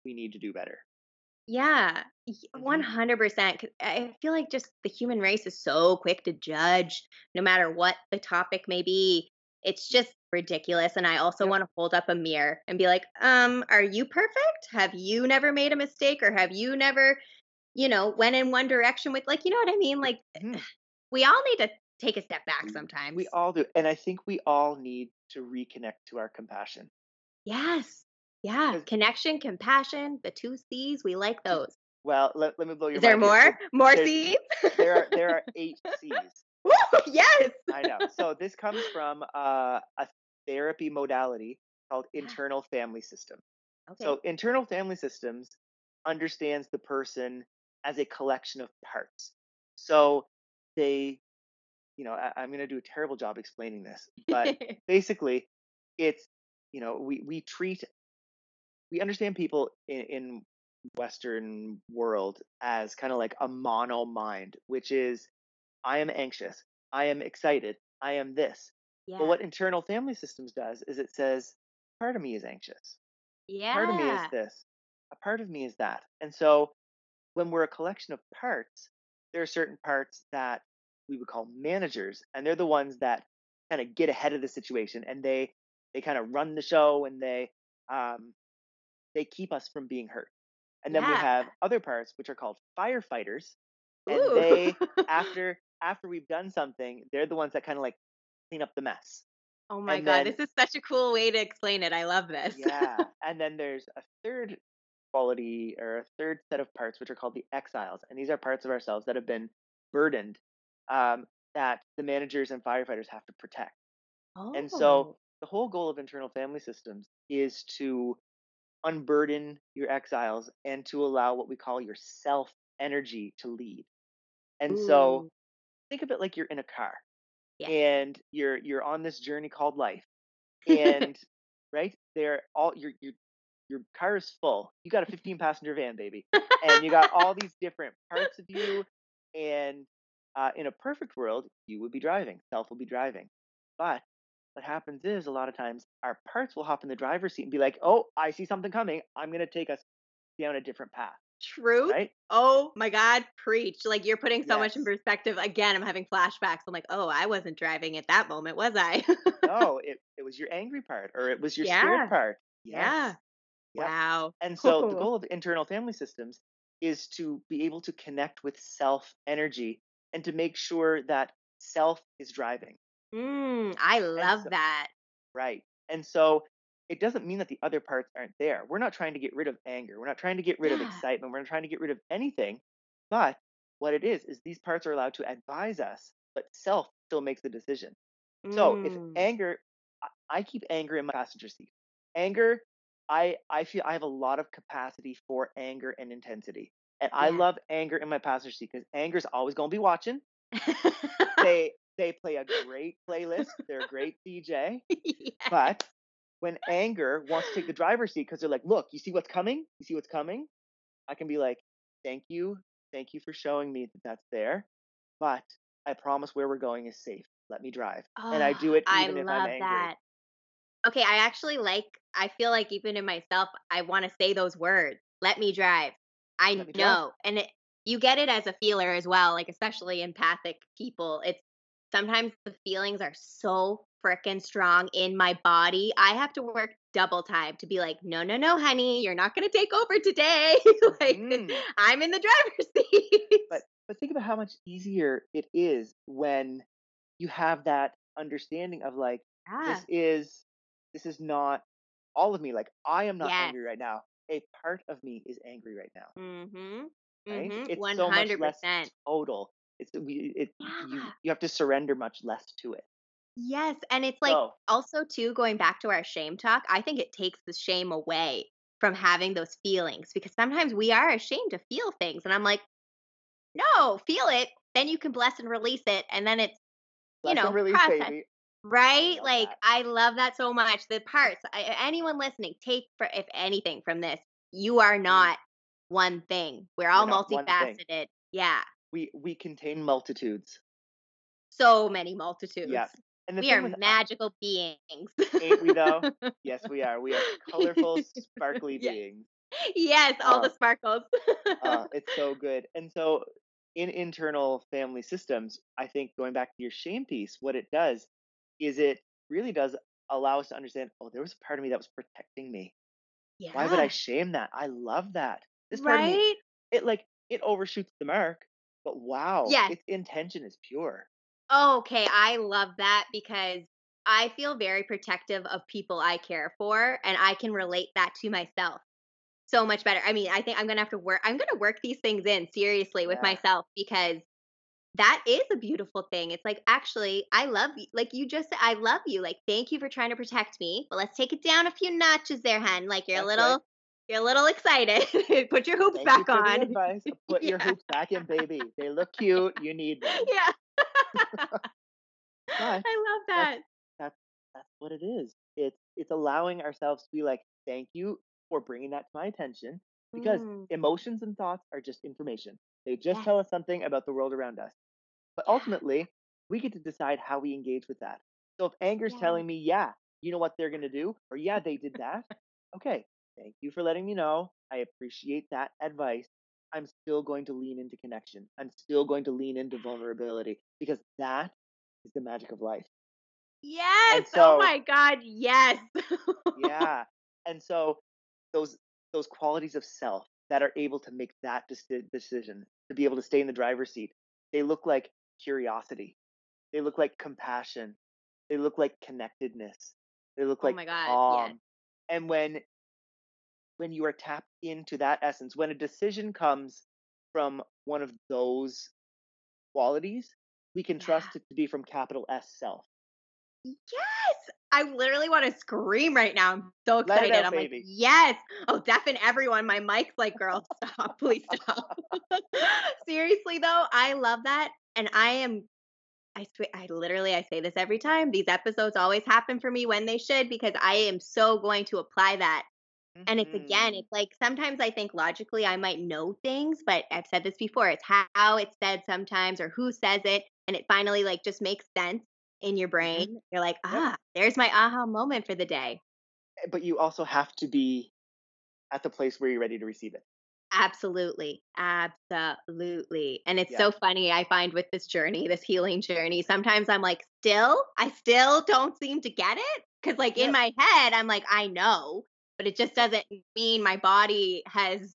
We need to do better. Yeah, one hundred percent. I feel like just the human race is so quick to judge, no matter what the topic may be. It's just ridiculous. And I also yeah. want to hold up a mirror and be like, um, are you perfect? Have you never made a mistake? Or have you never, you know, went in one direction with, like, you know what I mean? Like, mm-hmm. we all need to take a step back sometimes. We all do. And I think we all need to reconnect to our compassion. Yes. Yeah. Connection, compassion, the two C's. We like those. Well, let, let me blow your Is mind. Is there more? More C's? There are, there are eight C's. Woo, yes. I know. So this comes from uh, a therapy modality called Internal Family Systems. Okay. So Internal Family Systems understands the person as a collection of parts. So they, you know, I, I'm going to do a terrible job explaining this, but basically it's, you know, we, we treat, we understand people in, in Western world as kind of like a mono mind, which is, I am anxious, I am excited, I am this. Yeah. But what Internal Family Systems does is it says, part of me is anxious. Yeah. Part of me is this. A part of me is that. And so when we're a collection of parts, there are certain parts that we would call managers, and they're the ones that kind of get ahead of the situation, and they they kind of run the show, and they um, they keep us from being hurt. And then yeah. we have other parts, which are called firefighters. And Ooh. they, after after we've done something, they're the ones that kind of like clean up the mess. Oh my and God, then, this is such a cool way to explain it. I love this. Yeah. And then there's a third quality or a third set of parts, which are called the exiles. And these are parts of ourselves that have been burdened um, that the managers and firefighters have to protect. Oh. And so the whole goal of Internal Family Systems is to unburden your exiles and to allow what we call your self energy to lead. And Ooh. so think of it like you're in a car yeah. and you're you're on this journey called life. And right there, all your your your car is full. You got a fifteen passenger van, baby. And you got all these different parts of you. And uh, in a perfect world, you would be driving. Self will be driving. But what happens is a lot of times our parts will hop in the driver's seat and be like, oh, I see something coming. I'm gonna take us down a different path. True. Right? Oh my God, preach. Like, you're putting so yes. much in perspective. Again, I'm having flashbacks. I'm like, oh, I wasn't driving at that moment, was I? No, it, it was your angry part, or it was your yeah. scared part. Yes. Yeah. Yep. Wow. And so Ooh. the goal of Internal Family Systems is to be able to connect with self energy and to make sure that self is driving. Mm, I love so, that. Right. And so it doesn't mean that the other parts aren't there. We're not trying to get rid of anger. We're not trying to get rid yeah. of excitement. We're not trying to get rid of anything. But what it is, is these parts are allowed to advise us, but self still makes the decision. Mm. So if anger, I keep anger in my passenger seat. Anger, I, I feel I have a lot of capacity for anger and intensity. And yeah. I love anger in my passenger seat because anger's always going to be watching. they, they play a great playlist. They're a great D J. Yes. But when anger wants to take the driver's seat because they're like, look, you see what's coming? You see what's coming? I can be like, thank you. Thank you for showing me that that's there. But I promise where we're going is safe. Let me drive. Oh, and I do it even I if love I'm angry. That. Okay, I actually like, I feel like even in myself, I want to say those words. Let me drive. I me know. Drive. And it, you get it as a feeler as well, like especially empathic people. It's sometimes the feelings are so freaking strong in my body. I have to work double time to be like, no, no, no, honey, you're not going to take over today. Like, mm. I'm in the driver's seat. But but think about how much easier it is when you have that understanding of like, yeah. this is this is not all of me. Like, I am not yes. angry right now. A part of me is angry right now. Mm-hmm. Right? Mm-hmm. It's one hundred percent. So much less total. It's it. Yeah. You, you have to surrender much less to it. Yes. And it's like oh. also too, going back to our shame talk, I think it takes the shame away from having those feelings, because sometimes we are ashamed to feel things. And I'm like, no, feel it. Then you can bless and release it. And then it's, bless you know, release, baby. Right. I like, that. I love that so much. The parts, I, anyone listening, take for, if anything from this, you are not mm-hmm. one thing. We're all We're multifaceted. Yeah. We, we contain multitudes. So many multitudes. Yeah. And the we are magical us, beings. Ain't we though? Yes, we are. We are colorful, sparkly yes. beings. Yes, all uh, the sparkles. uh, it's so good. And so in internal family systems, I think going back to your shame piece, what it does is it really does allow us to understand, oh, there was a part of me that was protecting me. Yeah. Why would I shame that? I love that. This part right? of me, it like, it overshoots the mark, but wow, yes. its intention is pure. Okay, I love that because I feel very protective of people I care for, and I can relate that to myself so much better. I mean, I think I'm going to have to work, I'm going to work these things in seriously with yeah. myself, because that is a beautiful thing. It's like, actually, I love you. Like you just said, I love you. Like, thank you for trying to protect me, but let's take it down a few notches there, hun. Like you're That's a little... Right. You're a little excited. Put your hoops Thank back you on. Advice. Put yeah. your hoops back in, baby. They look cute. You need them. Yeah. I love that. That's, that's that's what it is. It's it's allowing ourselves to be like, thank you for bringing that to my attention, because mm. emotions and thoughts are just information. They just yes. tell us something about the world around us. But ultimately, we get to decide how we engage with that. So if anger's yeah. telling me, yeah, you know what they're gonna do, or yeah, they did that. Okay. Thank you for letting me know. I appreciate that advice. I'm still going to lean into connection. I'm still going to lean into vulnerability, because that is the magic of life. Yes. So, oh my God. Yes. yeah. And so those those qualities of self that are able to make that de- decision, to be able to stay in the driver's seat, they look like curiosity. They look like compassion. They look like connectedness. They look like oh my God, calm. Yes. And when when you are tapped into that essence, when a decision comes from one of those qualities, we can yeah. trust it to be from capital S self. Yes. I literally want to scream right now. I'm so excited. Out, I'm baby. Like, yes. Oh, deafen everyone. My mic's like, girl, stop, please stop. Seriously though. I love that. And I am, I swear, I literally, I say this every time. These episodes always happen for me when they should, because I am so going to apply that. And it's again, it's like sometimes I think logically I might know things, but I've said this before, it's how it's said sometimes or who says it. And it finally like just makes sense in your brain. You're like, ah, yep. there's my aha moment for the day. But you also have to be at the place where you're ready to receive it. Absolutely. Absolutely. And it's yeah. so funny, I find with this journey, this healing journey, sometimes I'm like, still, I still don't seem to get it. Cause like yep. in my head, I'm like, I know. But it just doesn't mean my body has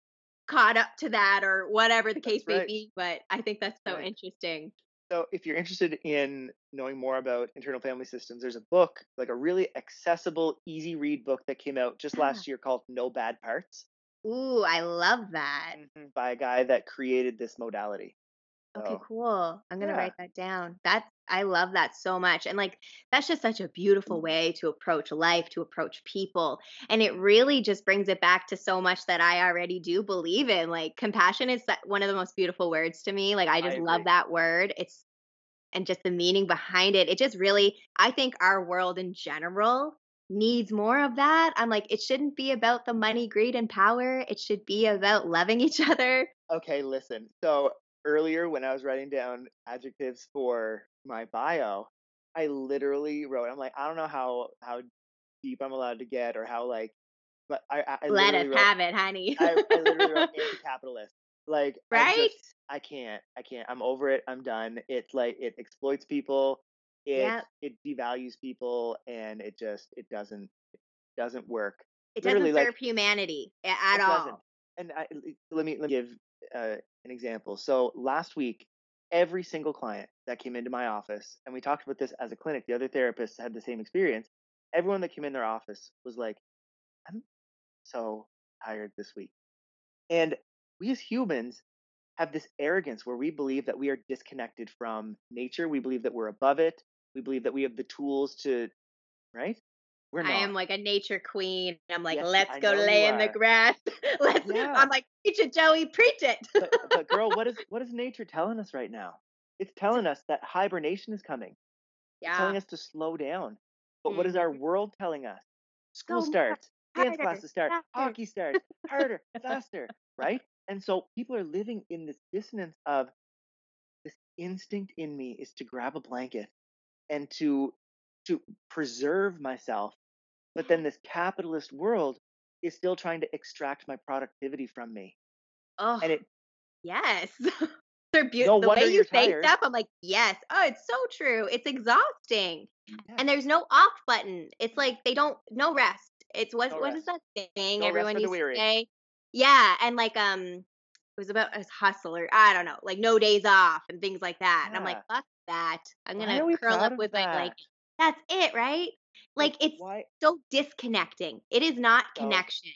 caught up to that or whatever the case that's may right. be. But I think that's so right. interesting. So if you're interested in knowing more about internal family systems, there's a book, like a really accessible, easy read book that came out just last year called No Bad Parts. Ooh, I love that. By a guy that created this modality. So, okay, cool. I'm going to yeah. write that down. That's, I love that so much. And like, that's just such a beautiful way to approach life, to approach people. And it really just brings it back to so much that I already do believe in. Like compassion is one of the most beautiful words to me. Like, I just I love that word. It's, and just the meaning behind it. It just really, I think our world in general needs more of that. I'm like, it shouldn't be about the money, greed, and power. It should be about loving each other. Okay, listen. So earlier when I was writing down adjectives for my bio, I literally wrote, I'm like, I don't know how, how deep I'm allowed to get or how like, but I, I, I let us wrote, have it, honey. I, I literally wrote anti-capitalist. Like, right? I, just, I can't, I can't, I'm over it. I'm done. It's like, it exploits people. It, yep. it devalues people, and it just, it doesn't, it doesn't work. It literally, doesn't serve like, humanity at all. Doesn't. And I, let me, let me give uh, an example. So last week, every single client that came into my office, and we talked about this as a clinic, the other therapists had the same experience. Everyone that came in their office was like, I'm so tired this week. And we as humans have this arrogance where we believe that we are disconnected from nature. We believe that we're above it. We believe that we have the tools to, right? We're not. I am like a nature queen. I'm like, yes, let's I go lay in the grass. Let's. Yeah. I'm like, preach it, Joey, preach it. but, but girl, what is what is nature telling us right now? It's telling us that hibernation is coming. Yeah. It's telling us to slow down. But mm. what is our world telling us? School so starts, harder, dance classes start, faster. Hockey starts, harder, faster, right? And so people are living in this dissonance of this instinct in me is to grab a blanket and to to preserve myself. But then this capitalist world is still trying to extract my productivity from me. Oh, and it, yes. They're beautiful. No the way you say stuff, I'm like, yes. Oh, it's so true. It's exhausting. Yeah. And there's no off button. It's like they don't, no rest. It's what, no what rest. is that saying? No Everyone used to say. Yeah. And like, um, it was about a hustler. I don't know, like no days off and things like that. Yeah. And I'm like, fuck that. I'm going to curl up with that? my, like, that's it, right? Like, it's Why? so disconnecting. It is not no. connection,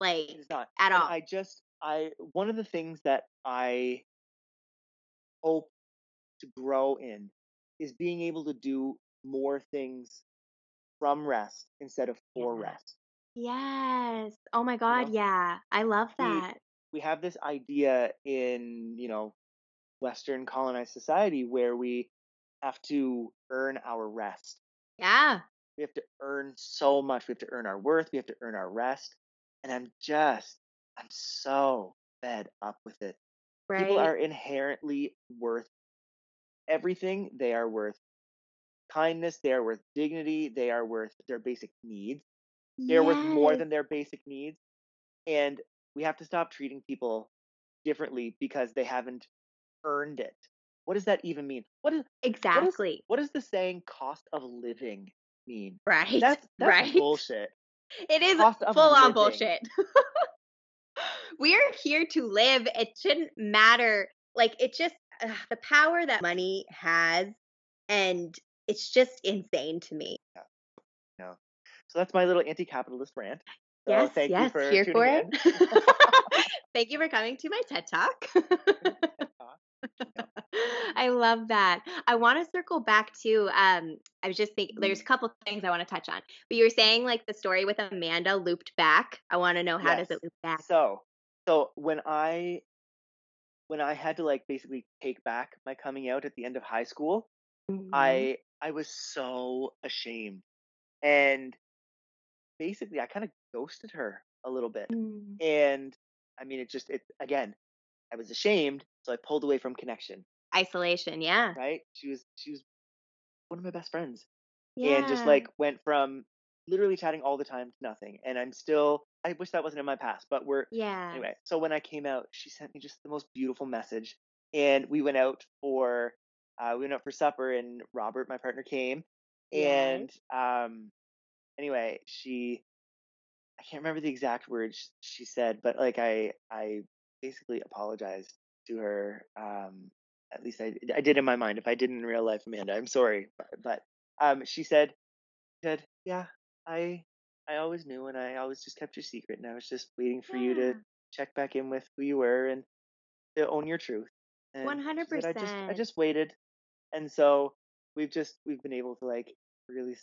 like, not. at and all. I just, I, one of the things that I hope to grow in is being able to do more things from rest instead of for yeah. rest. Yes. Oh my God. You know? Yeah. I love that. We, we have this idea in, you know, Western colonized society where we have to earn our rest. Yeah. We have to earn so much. We have to earn our worth. We have to earn our rest. And I'm just, I'm so fed up with it. Right. People are inherently worth everything. They are worth kindness. They are worth dignity. They are worth their basic needs. They're yes. worth more than their basic needs. And we have to stop treating people differently because they haven't earned it. What does that even mean? What is exactly? What, is, what does the saying "cost of living" mean? Right. That's, that's right. bullshit. It is full-on bullshit. We are here to live. It shouldn't matter. Like, it just ugh, the power that money has, and it's just insane to me. Yeah. No. So that's my little anti-capitalist rant. So yes. Thank yes. you for here for it. Thank you for coming to my TED Talk. I love that. I want to circle back to, um, I was just thinking, there's a couple of things I want to touch on, but you were saying like the story with Amanda looped back. I want to know how yes. does it loop back? So, so when I, when I had to like basically take back my coming out at the end of high school, mm-hmm. I, I was so ashamed, and basically I kind of ghosted her a little bit. Mm. And I mean, it just, it, again, I was ashamed. So I pulled away from connection. Isolation, yeah. Right? She was she was one of my best friends. Yeah. And just like went from literally chatting all the time to nothing. And I'm still, I wish that wasn't in my past, but we're, yeah. anyway. So when I came out, she sent me just the most beautiful message. And we went out for, uh, we went out for supper, and Robert, my partner, came. And yes. um, anyway, she, I can't remember the exact words she said, but like I, I basically apologized to her, um, at least I, I did in my mind. If I didn't in real life, Amanda, I'm sorry. But, but um, she said, said, yeah, I I always knew, and I always just kept your secret, and I was just waiting for yeah. you to check back in with who you were and to own your truth. And one hundred percent. She said, I just, I just waited. And so we've just, we've been able to like really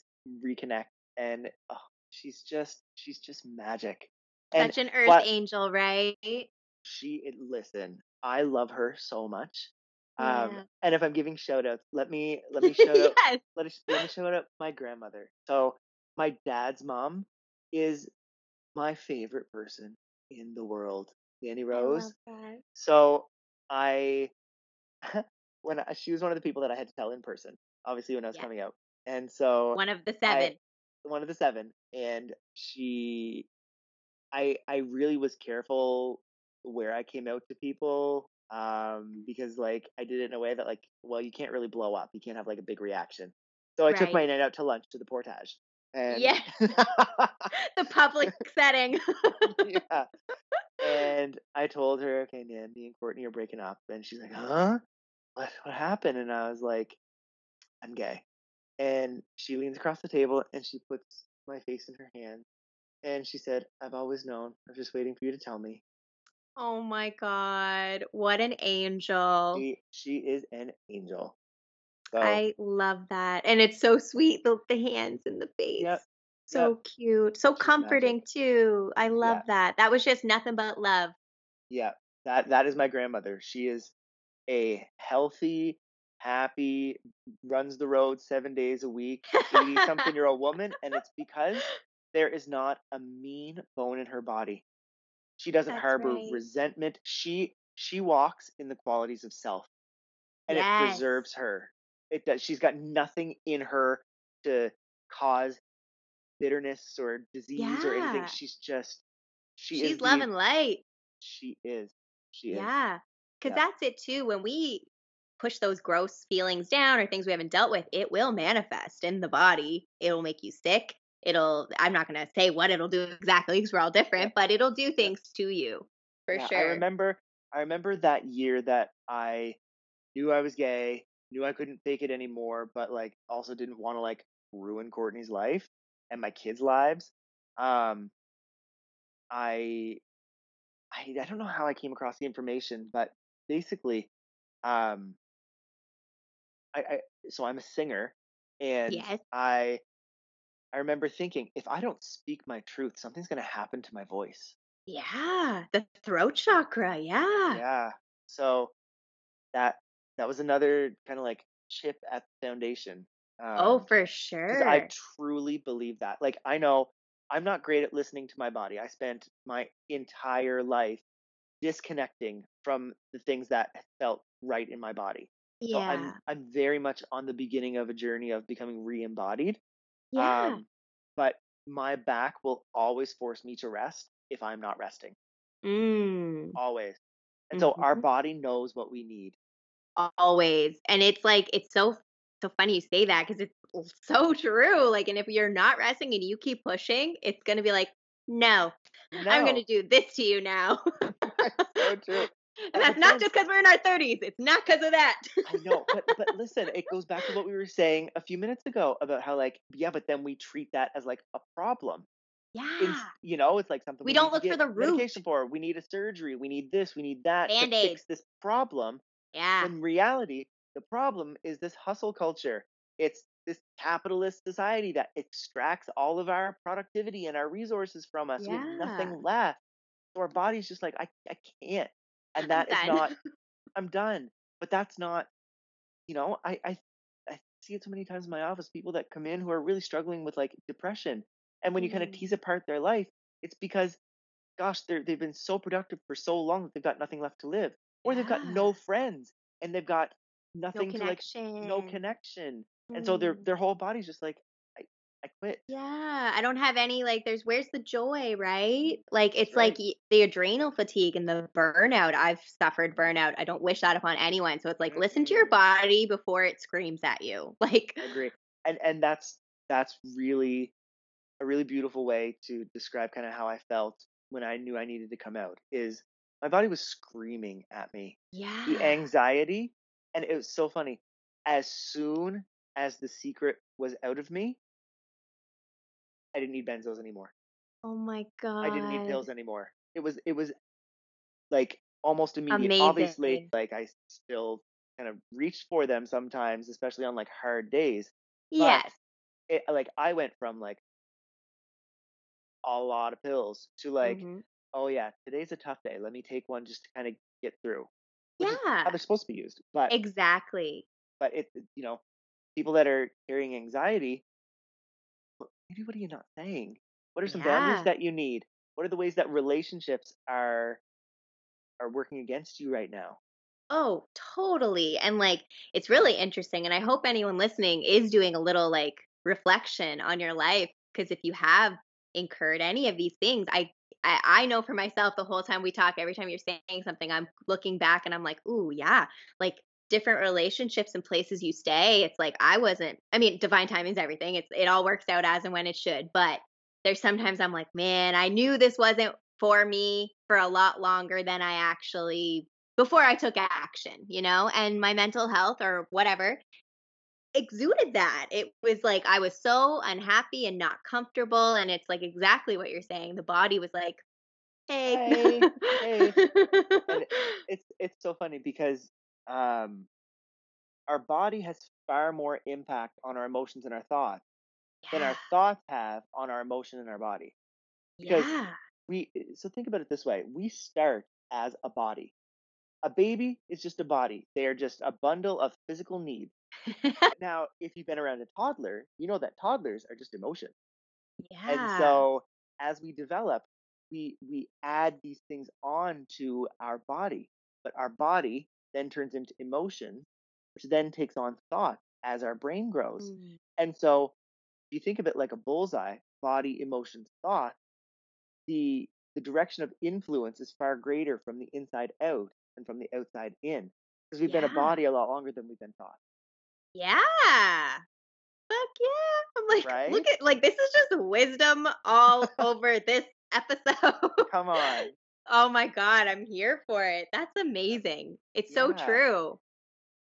reconnect, and oh, she's just, she's just magic. Such and an earth what, angel, right? She, listen, I love her so much. Um, yeah. And if I'm giving shout outs, let me, let me shout yes. out, let, us, let me shout out my grandmother. So my dad's mom is my favorite person in the world, Danny Rose. I love that. So I, when I, she was one of the people that I had to tell in person, obviously when I was yeah. coming out. And so one of the seven, I, one of the seven. And she, I, I really was careful where I came out to people, um, because like I did it in a way that like, well, you can't really blow up. You can't have like a big reaction. So I right. took my night out to lunch to the Portage. And yeah. the public setting. yeah. And I told her, okay, man, me and Courtney are breaking up. And she's like, huh? What what happened? And I was like, I'm gay. And she leans across the table and she puts my face in her hand. And she said, I've always known. I was just waiting for you to tell me. Oh my God. What an angel. She, she is an angel. So, I love that. And it's so sweet. The, the hands and the face. Yep, so yep. cute. So She's comforting magic. too. I love yeah. that. That was just nothing but love. Yeah. That, that is my grandmother. She is a healthy, happy, runs the road seven days a week, eighty something year old woman. And it's because there is not a mean bone in her body. She doesn't That's harbor right. resentment. She she walks in the qualities of self, and yes. it preserves her. It does. She's got nothing in her to cause bitterness or disease yeah. or anything. She's just, she she's is. She's love the, and light. She is. She is. Yeah. Because yeah. that's it too. When we push those gross feelings down or things we haven't dealt with, it will manifest in the body. It'll make you sick. It'll, I'm not going to say what it'll do exactly because we're all different, but it'll do things to you for yeah, sure. I remember, I remember that year that I knew I was gay, knew I couldn't fake it anymore, but like also didn't want to like ruin Courtney's life and my kids' lives. Um, I, I, I don't know how I came across the information, but basically, um, I, I so I'm a singer, and yes. I, I remember thinking, if I don't speak my truth, something's going to happen to my voice. Yeah, the throat chakra. Yeah. Yeah. So that that was another kind of like chip at the foundation. Um, oh, for sure. I truly believe that. Like, I know I'm not great at listening to my body. I spent my entire life disconnecting from the things that felt right in my body. Yeah. So I'm I'm very much on the beginning of a journey of becoming re-embodied. Yeah. Um, but my back will always force me to rest if I'm not resting. Mm. Always. And mm-hmm. so our body knows what we need. Always. And it's like, it's so, so funny you say that because it's so true. Like, and if you're not resting and you keep pushing, it's going to be like, no, no. I'm going to do this to you now. That's so true. And that's not just because we're in our thirties. It's not because of that. I know. But, but listen, it goes back to what we were saying a few minutes ago about how like, yeah, but then we treat that as like a problem. Yeah. It's, you know, it's like something we, we don't look for the root. Medication for. We need a surgery. We need this. We need that Band-Aid. To fix this problem. Yeah. In reality, the problem is this hustle culture. It's this capitalist society that extracts all of our productivity and our resources from us. Yeah. We have nothing left. So our body's just like, I, I can't. And that I'm is done. not, I'm done. But that's not, you know, I, I I see it so many times in my office, people that come in who are really struggling with like depression. And when mm-hmm. you kind of tease apart their life, it's because, gosh, they're, they've been so productive for so long that they've got nothing left to live. Or yeah. they've got no friends and they've got nothing no to like, no connection. Mm-hmm. And so their their whole body's just like, I, I quit. Yeah, I don't have any, like, there's, where's the joy, right? Like, it's right. like the adrenal fatigue and the burnout. I've suffered burnout. I don't wish that upon anyone. So it's like, mm-hmm. listen to your body before it screams at you. Like, I agree. And, and that's, that's really a really beautiful way to describe kind of how I felt when I knew I needed to come out is my body was screaming at me. Yeah. The anxiety. And it was so funny. As soon as the secret was out of me, I didn't need benzos anymore. Oh my God. I didn't need pills anymore. It was, it was like almost immediate. Amazing. Obviously, like I still kind of reached for them sometimes, especially on like hard days. But yes. It, like I went from like, a lot of pills to like, mm-hmm. oh yeah, today's a tough day. Let me take one just to kind of get through. Which yeah. is how they're supposed to be used. But exactly. But it, you know, people that are carrying anxiety, maybe what are you not saying? What are some yeah. values that you need? What are the ways that relationships are are working against you right now? Oh, totally. And like, it's really interesting. And I hope anyone listening is doing a little like reflection on your life. Because if you have incurred any of these things, I, I I know for myself the whole time we talk, every time you're saying something, I'm looking back and I'm like, ooh, yeah, like different relationships and places you stay. It's like I wasn't, I mean, divine timing is everything. It's it all works out as and when it should. But there's sometimes I'm like, man, I knew this wasn't for me for a lot longer than I actually before I took action, you know, and my mental health or whatever exuded that. It was like I was so unhappy and not comfortable, and it's like exactly what you're saying. The body was like, "Hey, hey." hey. And it's it's so funny because um, our body has far more impact on our emotions and our thoughts yeah. than our thoughts have on our emotion and our body. Because yeah. we so think about it this way: we start as a body. A baby is just a body. They are just a bundle of physical needs. Now, if you've been around a toddler, you know that toddlers are just emotion. Yeah. And so as we develop, we we add these things on to our body, but our body then turns into emotion, which then takes on thought as our brain grows. Mm. And so If you think of it like a bullseye, body, emotions, thought, the the direction of influence is far greater from the inside out than from the outside in. Because we've yeah. been a body a lot longer than we've been thought. Yeah. Fuck yeah. I'm like, right? Look at, like, this is just wisdom all over this episode. Come on. Oh my God, I'm here for it. That's amazing. It's yeah. so true.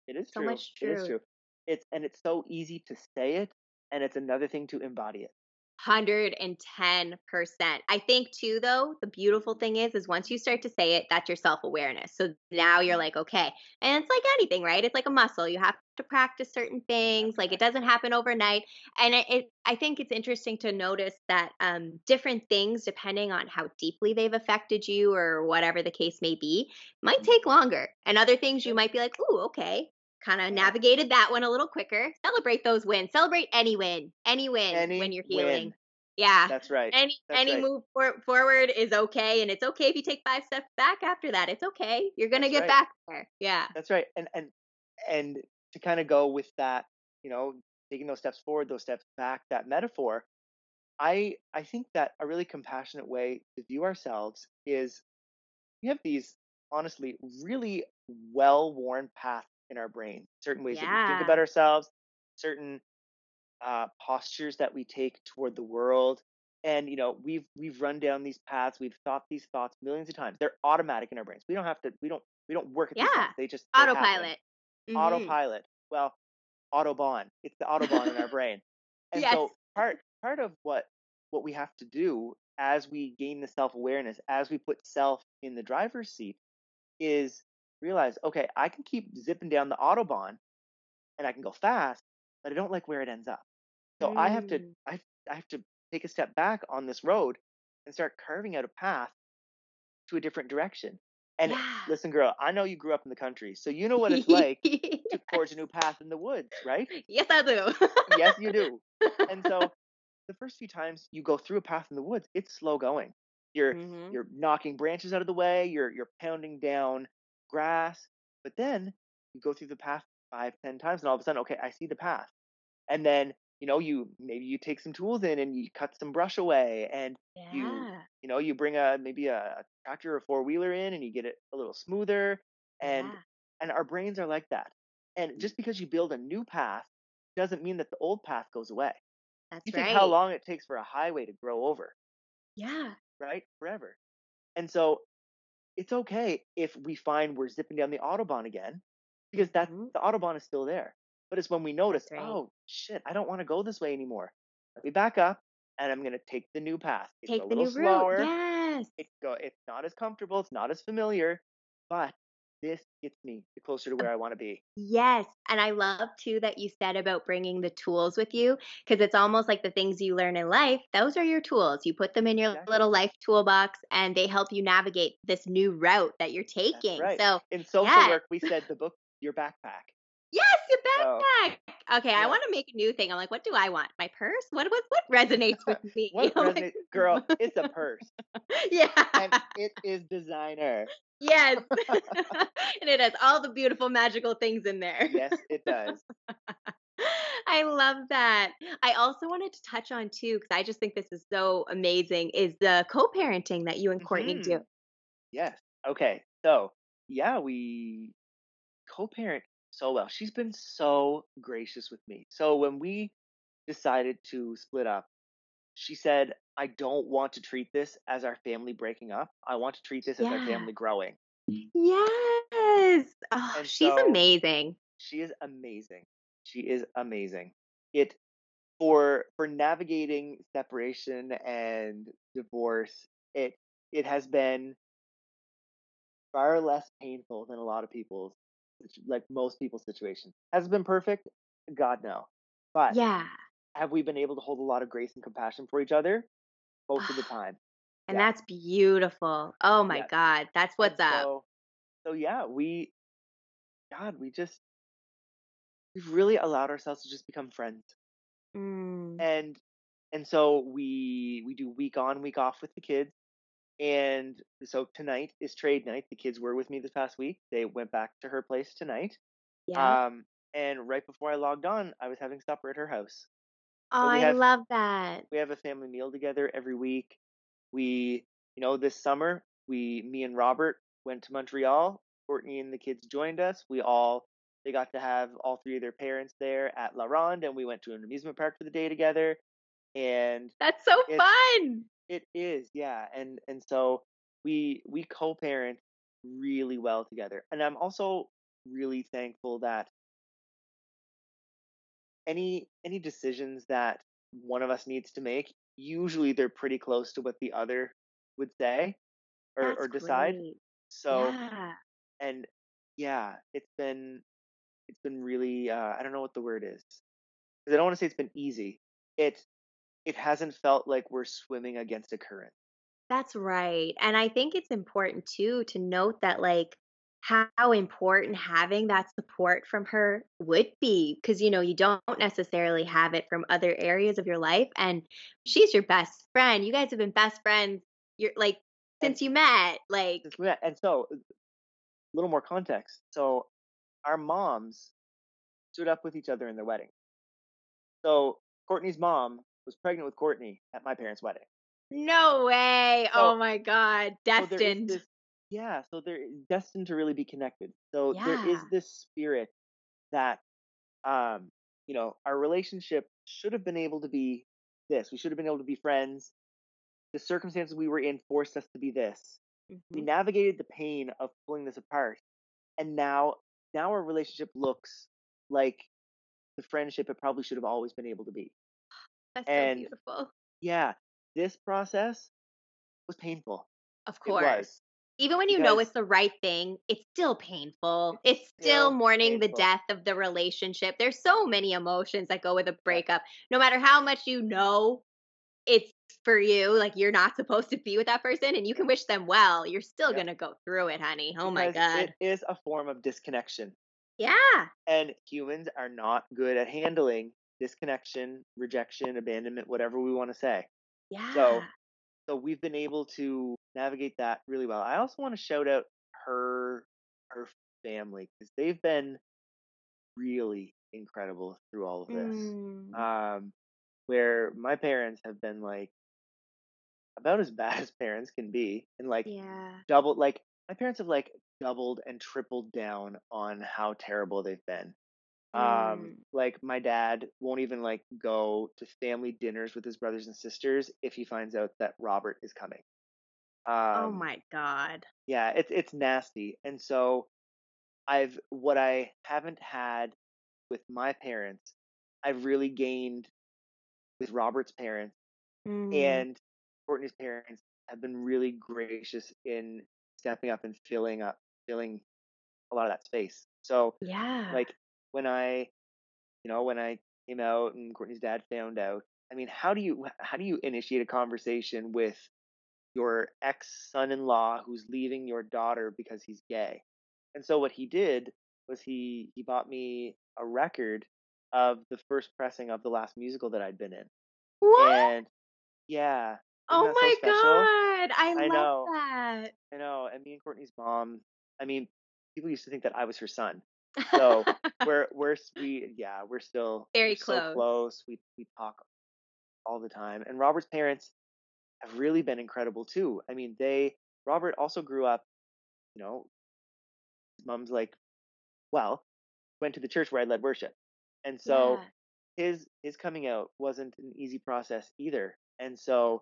It is so true. Much true. It is true. It's, and it's so easy to say it, and it's another thing to embody it. one hundred ten percent. I think too, though, the beautiful thing is, is once you start to say it, that's your self-awareness. So now you're like, okay. And it's like anything, right? It's like a muscle. You have to practice certain things. Like, it doesn't happen overnight. And it, it, I think it's interesting to notice that um, different things, depending on how deeply they've affected you or whatever the case may be, might take longer. And other things you might be like, ooh, okay. Kind of navigated that one a little quicker. Celebrate those wins. Celebrate any win. Any win any when you're healing. Win. Yeah. That's right. Any That's any right. move for, forward is okay. And it's okay if you take five steps back after that. It's okay. You're going to get right. back there. Yeah. That's right. And and and to kind of go with that, you know, taking those steps forward, those steps back, that metaphor, I I think that a really compassionate way to view ourselves is we have these, honestly, really well-worn paths in our brain, certain ways yeah. that we think about ourselves, certain uh, postures that we take toward the world. And, you know, we've, we've run down these paths. We've thought these thoughts millions of times. They're automatic in our brains. We don't have to, we don't, we don't work at yeah. these things. They just they autopilot, mm-hmm. autopilot. Well, Autobahn, it's the Autobahn in our brain. And yes. so part, part of what, what we have to do as we gain the self-awareness, as we put self in the driver's seat, is realize, okay, I can keep zipping down the Autobahn and I can go fast, but I don't like where it ends up. So mm. I have to, I, I have to take a step back on this road and start carving out a path to a different direction. And yeah. listen, girl, I know you grew up in the country, so you know what it's like to forge a new path in the woods, right? Yes, I do. Yes, you do. And so the first few times you go through a path in the woods, it's slow going. You're, mm-hmm. you're knocking branches out of the way. You're, you're pounding down grass, but then you go through the path five, ten times, and all of a sudden, okay, I see the path. And then, you know, you maybe you take some tools in and you cut some brush away, and yeah. you you know you bring a maybe a tractor or four wheeler in, and you get it a little smoother. And yeah. and our brains are like that. And just because you build a new path doesn't mean that the old path goes away. That's you think right. how long it takes for a highway to grow over. Yeah. Right? Forever. And so it's okay if we find we're zipping down the Autobahn again, because that mm-hmm. the Autobahn is still there. But it's when we notice, right. oh shit, I don't want to go this way anymore. Let me back up, and I'm gonna take the new path. It's take a little the new slower. Route. Yes. It go. It's not as comfortable. It's not as familiar, but this gets me closer to where I want to be. Yes. And I love too that you said about bringing the tools with you, because it's almost like the things you learn in life, those are your tools. You put them in your exactly. little life toolbox, and they help you navigate this new route that you're taking. Right. So in social yes. work, we said the book, your backpack. Yes, your backpack. So, okay, yeah. I want to make a new thing. I'm like, what do I want? My purse? What what, what resonates with me? What resonates? Like, girl, it's a purse. Yeah. And it is designer. Yes. And it has all the beautiful, magical things in there. Yes, it does. I love that. I also wanted to touch on too, because I just think this is so amazing, is the co-parenting that you and Courtney mm-hmm. do. Yes. Okay. So yeah, we co-parent so well. She's been so gracious with me. So when we decided to split up, she said, I don't want to treat this as our family breaking up. I want to treat this yeah. as our family growing. Yes. Oh, and she's so amazing. She is amazing. She is amazing. It for for navigating separation and divorce, it it has been far less painful than a lot of people's, like most people's situations. Has it been perfect? God, no. But yeah. have we been able to hold a lot of grace and compassion for each other? Most of the time. And yeah. that's beautiful. Oh my yeah. God. That's what's and so, up. So yeah, we, God, we just, we've really allowed ourselves to just become friends. Mm. And, and so we, we do week on, week off with the kids. And so tonight is trade night. The kids were with me this past week. They went back to her place tonight. Yeah. Um, and right before I logged on, I was having supper at her house. But we I have, love that. We have a family meal together every week. We, you know, this summer, we, me and Robert went to Montreal. Courtney and the kids joined us. We all, they got to have all three of their parents there at La Ronde, and we went to an amusement park for the day together. And that's so fun. It is, yeah. And and so we we co-parent really well together. And I'm also really thankful that any any decisions that one of us needs to make, usually they're pretty close to what the other would say or, or decide. Great. So yeah. And yeah, it's been it's been really uh, I don't know what the word is, because I don't want to say it's been easy. It's it hasn't felt like we're swimming against a current. That's right. And I think it's important too to note that, like, how important having that support from her would be, because, you know, you don't necessarily have it from other areas of your life, and she's your best friend. You guys have been best friends. You're like since and, you met, like. And so, a little more context. So, our moms stood up with each other in their wedding. So Courtney's mom was pregnant with Courtney at my parents' wedding. No way! So, oh my God, destined. So Yeah, so they're destined to really be connected. So yeah. There is this spirit that, um, you know, our relationship should have been able to be this. We should have been able to be friends. The circumstances we were in forced us to be this. Mm-hmm. We navigated the pain of pulling this apart. And now, now our relationship looks like the friendship it probably should have always been able to be. That's and, so beautiful. Yeah, this process was painful. Of course. It was. Even when you because, know it's the right thing, it's still painful. It's still, still mourning painful. The death of the relationship. There's so many emotions that go with a breakup. No matter how much you know it's for you, like you're not supposed to be with that person and you can wish them well, you're still yeah. going to go through it, honey. Oh because my God. It is a form of disconnection. Yeah. And humans are not good at handling disconnection, rejection, abandonment, whatever we want to say. Yeah. So. So we've been able to navigate that really well. I also want to shout out her her family, because they've been really incredible through all of this. Mm. Um, where my parents have been like about as bad as parents can be, and like yeah. double like my parents have like doubled and tripled down on how terrible they've been. Um, like my dad won't even like go to family dinners with his brothers and sisters if he finds out that Robert is coming. Um, oh my God. Yeah, it's, it's nasty. And so I've, what I haven't had with my parents, I've really gained with Robert's parents. Mm-hmm. And Courtney's parents have been really gracious in stepping up and filling up, filling a lot of that space. So yeah, like, when I, you know, when I came out and Courtney's dad found out, I mean, how do you, how do you initiate a conversation with your ex-son-in-law who's leaving your daughter because he's gay? And so what he did was he, he bought me a record of the first pressing of the last musical that I'd been in. What? And yeah. Oh my so God. I, I love know, that. I know. And me and Courtney's mom, I mean, people used to think that I was her son. So we're we're we yeah we're still very we're close. So close. We we talk all the time. And Robert's parents have really been incredible too. I mean, they Robert also grew up. You know, his mom's like, well, went to the church where I led worship, and so yeah. his his coming out wasn't an easy process either. And so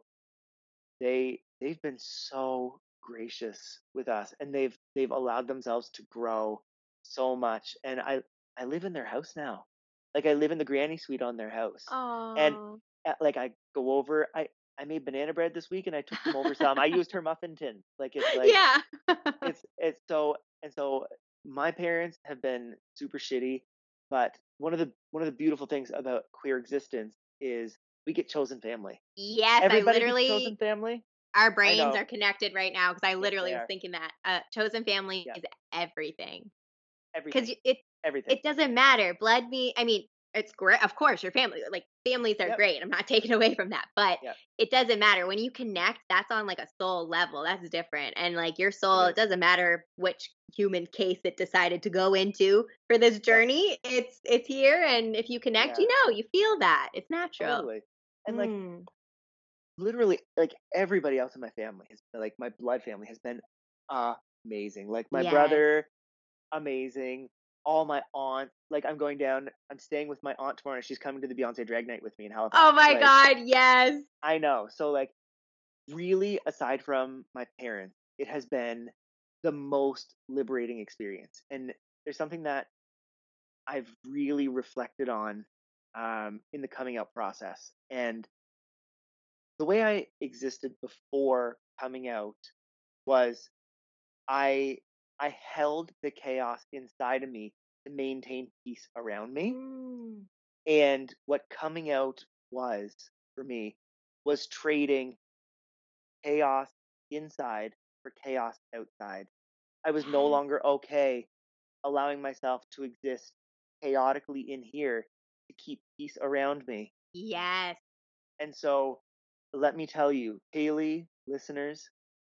they they've been so gracious with us, and they've they've allowed themselves to grow so much. And I I live in their house now. Like I live in the granny suite on their house. Aww. And at, like I go over I I made banana bread this week and I took them over some. I used her muffin tin. Like it's like yeah. it's it's so and so my parents have been super shitty, but one of the one of the beautiful things about queer existence is we get chosen family. Yes, everybody I literally gets chosen family. Our brains are connected right now, because I literally yes, was thinking that uh, chosen family yeah. is everything. Because it everything. It doesn't matter. Blood mean I mean, it's great. Of course, your family, like families are yep. great. I'm not taking away from that, but yep. it doesn't matter when you connect. That's on like a soul level. That's different. And like your soul, it doesn't matter which human case it decided to go into for this journey. Yep. It's, it's here. And if you connect, yeah. you know, you feel that it's natural. Totally. And like mm. literally like everybody else in my family has been, like my blood family has been amazing. Like my yes. brother, amazing. All my aunt, like I'm going down, I'm staying with my aunt tomorrow. And she's coming to the Beyonce drag night with me in Halifax. Oh my like, God. Yes. I know. So like really aside from my parents, it has been the most liberating experience. And there's something that I've really reflected on um, in the coming out process. And the way I existed before coming out was I, I held the chaos inside of me to maintain peace around me. Mm. And what coming out was for me was trading chaos inside for chaos outside. I was no longer okay allowing myself to exist chaotically in here to keep peace around me. Yes. And so let me tell you, Kaylee, listeners,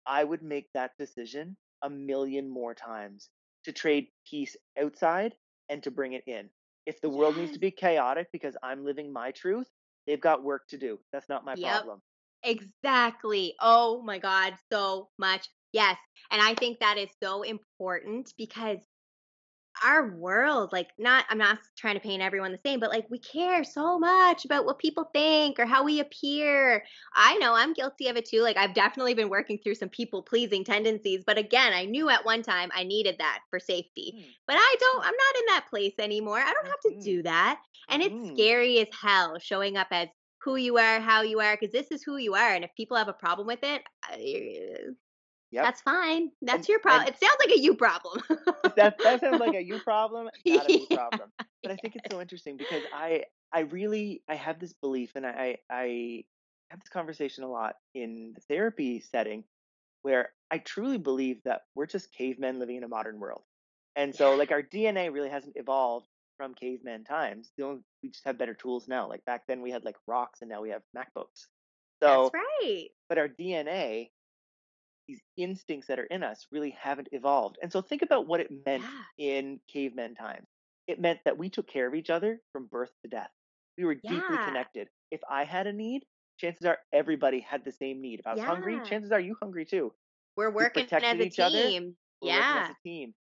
I would make that decision a million more times to trade peace outside and to bring it in. If the world yes. needs to be chaotic because I'm living my truth, they've got work to do. That's not my yep. problem. Exactly. Oh my God, so much. Yes. And I think that is so important because our world, like not, I'm not trying to paint everyone the same, but like we care so much about what people think or how we appear. I know I'm guilty of it too. Like I've definitely been working through some people pleasing tendencies, but again, I knew at one time I needed that for safety, mm. but I don't, I'm not in that place anymore. I don't have to do that. And it's mm. scary as hell showing up as who you are, how you are, because this is who you are. And if people have a problem with it, I, Yep. that's fine. That's and, your problem. It sounds like a you problem. that, that sounds like a you problem, not a you yeah. problem. But I think it's so interesting because I, I really, I have this belief and I, I have this conversation a lot in the therapy setting where I truly believe that we're just cavemen living in a modern world. And so yeah. like our D N A really hasn't evolved from caveman times. The only, we just have better tools now. Like back then we had like rocks and now we have MacBooks. So, that's right. But our D N A, these instincts that are in us really haven't evolved. And so think about what it meant yeah. in caveman times. It meant that we took care of each other from birth to death. We were yeah. deeply connected. If I had a need, chances are everybody had the same need. If I was yeah. hungry, chances are you hungry too. We're working we as a each team. Other. We're yeah. working as a team.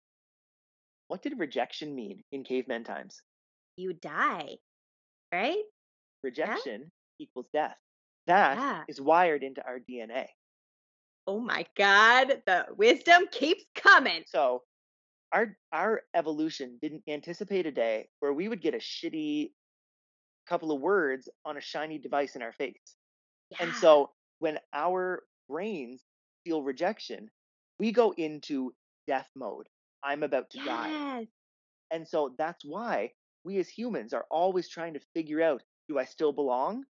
What did rejection mean in caveman times? You die, right? Rejection yeah. equals death. That yeah. is wired into our D N A. Oh my God, the wisdom keeps coming. So our our evolution didn't anticipate a day where we would get a shitty couple of words on a shiny device in our face. Yeah. And so when our brains feel rejection, we go into death mode. I'm about to yes. die. And so that's why we as humans are always trying to figure out, do I still belong?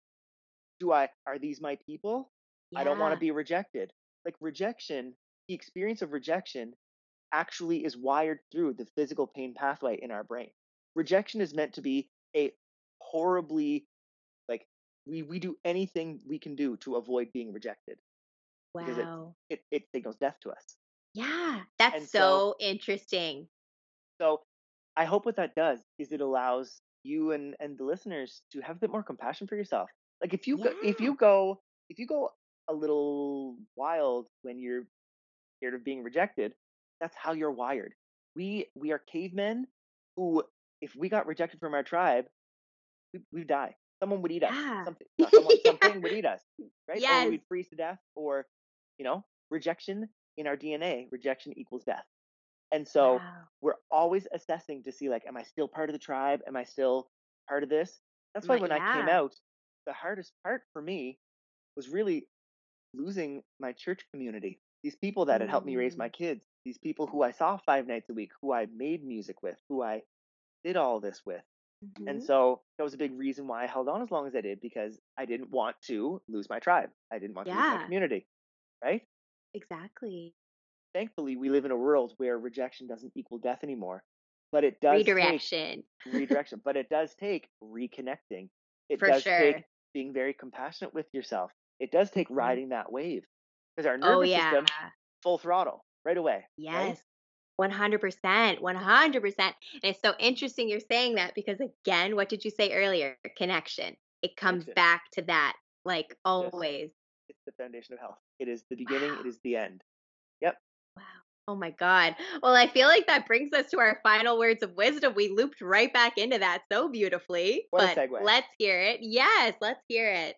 Do I are these my people? Yeah. I don't want to be rejected. Like rejection, the experience of rejection actually is wired through the physical pain pathway in our brain. Rejection is meant to be a horribly, like we, we do anything we can do to avoid being rejected. Wow. Because it, it, it signals death to us. Yeah, that's so, so interesting. So I hope what that does is it allows you and, and the listeners to have a bit more compassion for yourself. Like if you yeah. go, if you go, if you go, a little wild when you're scared of being rejected, that's how you're wired. We we are cavemen who, if we got rejected from our tribe, we we die. Someone would eat us. Yeah. Something, someone, yeah. something would eat us, right? Yes. Or we'd freeze to death or, you know, rejection in our D N A, rejection equals death. And so wow. we're always assessing to see, like, am I still part of the tribe? Am I still part of this? That's why but, when yeah. I came out, the hardest part for me was really losing my church community, these people that had helped me raise my kids, these people who I saw five nights a week, who I made music with, who I did all this with. Mm-hmm. And so that was a big reason why I held on as long as I did, because I didn't want to lose my tribe. I didn't want yeah. to lose my community, right? Exactly. Thankfully, we live in a world where rejection doesn't equal death anymore. but it does redirection, take redirection, but it does take reconnecting. It For does sure. take being very compassionate with yourself. It does take riding that wave, because our nervous oh, yeah. system, full throttle right away. Yes. Right? one hundred percent, one hundred percent. And it's so interesting you're saying that, because again, what did you say earlier? Connection. It comes Connection. back to that, like always. Yes. It's the foundation of health. It is the beginning. Wow. It is the end. Yep. Wow. Oh my God. Well, I feel like that brings us to our final words of wisdom. We looped right back into that so beautifully. What but a segue. Let's hear it. Yes, let's hear it.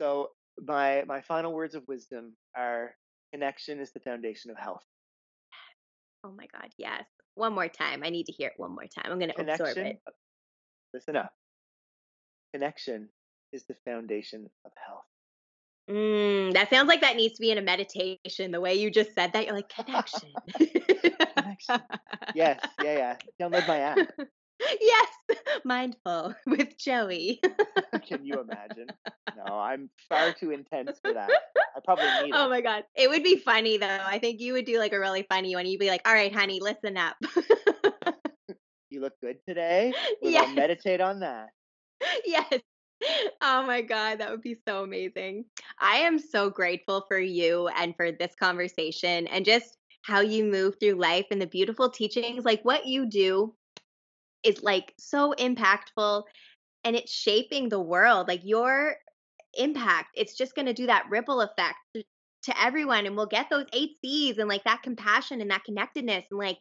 So my my final words of wisdom are: connection is the foundation of health. Oh my God, yes. One more time. I need to hear it one more time. I'm going to absorb it. Listen up. Connection is the foundation of health. Mm, that sounds like that needs to be in a meditation. The way you just said that, you're like, connection. Connection. Yes. Yeah. Yeah. Download my app. Yes. Mindful with Joey. Can you imagine? No, I'm far too intense for that. I probably need oh it. Oh my God. It would be funny though. I think you would do like a really funny one. You'd be like, all right, honey, listen up. You look good today. We'll yes. meditate on that. Yes. Oh my God, that would be so amazing. I am so grateful for you and for this conversation and just how you move through life and the beautiful teachings. Like what you do is like so impactful and it's shaping the world. Like your impact, it's just going to do that ripple effect to everyone, and we'll get those eight C's and like that compassion and that connectedness and like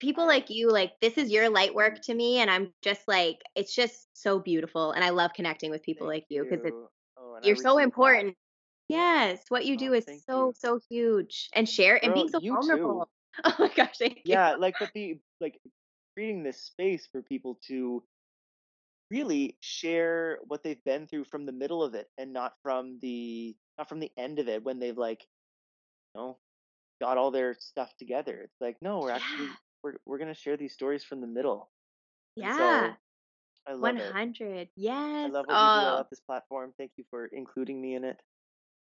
people like you, like this is your light work to me. And I'm just like, it's just so beautiful. And I love connecting with people thank like you because it's oh, you're so important. That. Yes. What you oh, do is so, you. so huge. And share Girl, and being so vulnerable. Too. Oh my gosh. Thank yeah, you. Like, but the like creating this space for people to really share what they've been through from the middle of it and not from the not from the end of it when they've like, you know, got all their stuff together. It's like, no, we're yeah. actually We're we're gonna share these stories from the middle. Yeah, so, I love one hundred. Yes, I love what oh. you do about this platform. Thank you for including me in it.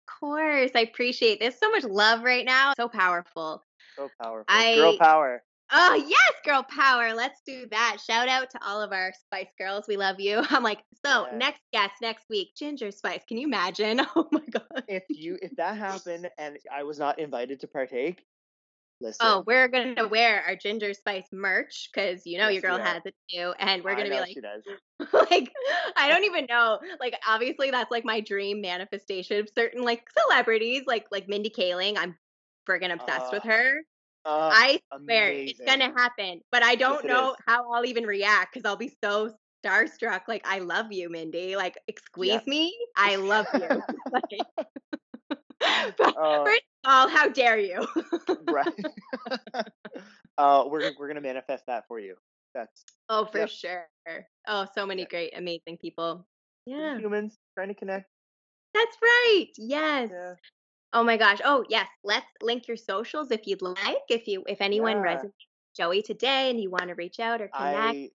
Of course, I appreciate this. So much love right now. So powerful. So powerful. I, girl power. Oh yes, girl power. Let's do that. Shout out to all of our Spice Girls. We love you. I'm like so. Yeah. Next guest next week, Ginger Spice. Can you imagine? Oh my God. If you if that happened and I was not invited to partake. Listen. Oh, we're going to wear our Ginger Spice merch because, you know, yes, your girl has it too. And we're going to be like, like, I don't even know. Like, obviously, that's like my dream manifestation of certain like celebrities like like Mindy Kaling. I'm friggin' obsessed uh, with her. Uh, I swear amazing. It's going to happen. But I don't yes, know how I'll even react because I'll be so starstruck. Like, I love you, Mindy. Like, excuse yeah. me. I love you. Like, but uh, first of all, how dare you? Right. uh, we're we're gonna manifest that for you. That's oh for yep. sure. Oh, so many yeah. great, amazing people. Yeah, humans trying to connect. That's right. Yes. Yeah. Oh my gosh. Oh yes. Let's link your socials if you'd like. If you if anyone yeah. resonates with Joey today and you want to reach out or connect. I,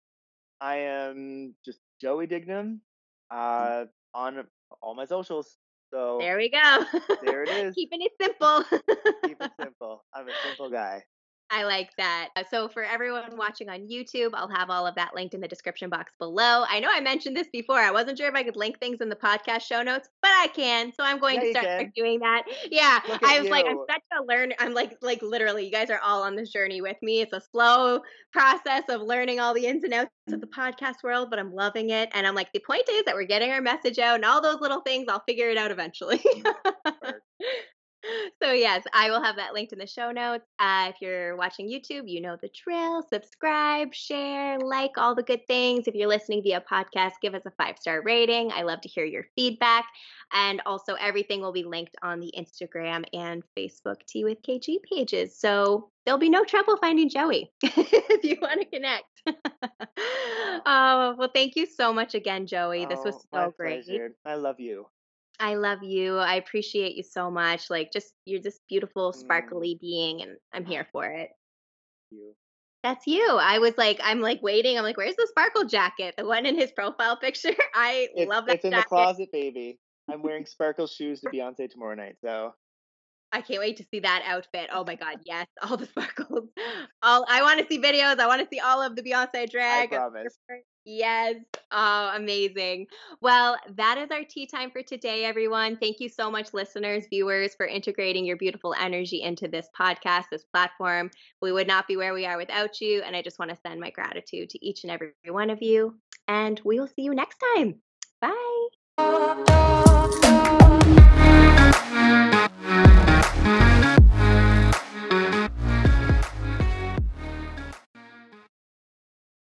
I am just Joey Dignam uh, on all my socials. So there we go. There it is. Keeping it simple. Keep it simple. I'm a simple guy. I like that. So for everyone watching on YouTube, I'll have all of that linked in the description box below. I know I mentioned this before. I wasn't sure if I could link things in the podcast show notes, but I can. So I'm going yeah, to start doing that. Yeah. I was you. like, I'm such a learner. I'm like, like literally, you guys are all on this journey with me. It's a slow process of learning all the ins and outs of the podcast world, but I'm loving it. And I'm like, the point is that we're getting our message out and all those little things, I'll figure it out eventually. So yes, I will have that linked in the show notes. Uh, if you're watching YouTube, you know the drill. Subscribe, share, like all the good things. If you're listening via podcast, give us a five-star rating. I love to hear your feedback. And also everything will be linked on the Instagram and Facebook Tea with K G pages. So there'll be no trouble finding Joey if you want to connect. Oh, well, thank you so much again, Joey. This was so oh, my great. Pleasure. I love you. I love you. I appreciate you so much. Like, just you're this beautiful, sparkly mm. being, and I'm here for it. You. That's you. I was like, I'm like waiting. I'm like, where's the sparkle jacket? The one in his profile picture. I it's, love that. It's jacket. In the closet, baby. I'm wearing sparkle shoes to Beyonce tomorrow night, so. I can't wait to see that outfit. Oh my God, yes, all the sparkles. All I want to see videos. I want to see all of the Beyonce drag. I promise. Yes. Oh, amazing. Well, that is our tea time for today, everyone. Thank you so much, listeners, viewers, for integrating your beautiful energy into this podcast, this platform. We would not be where we are without you. And I just want to send my gratitude to each and every one of you. And we will see you next time. Bye.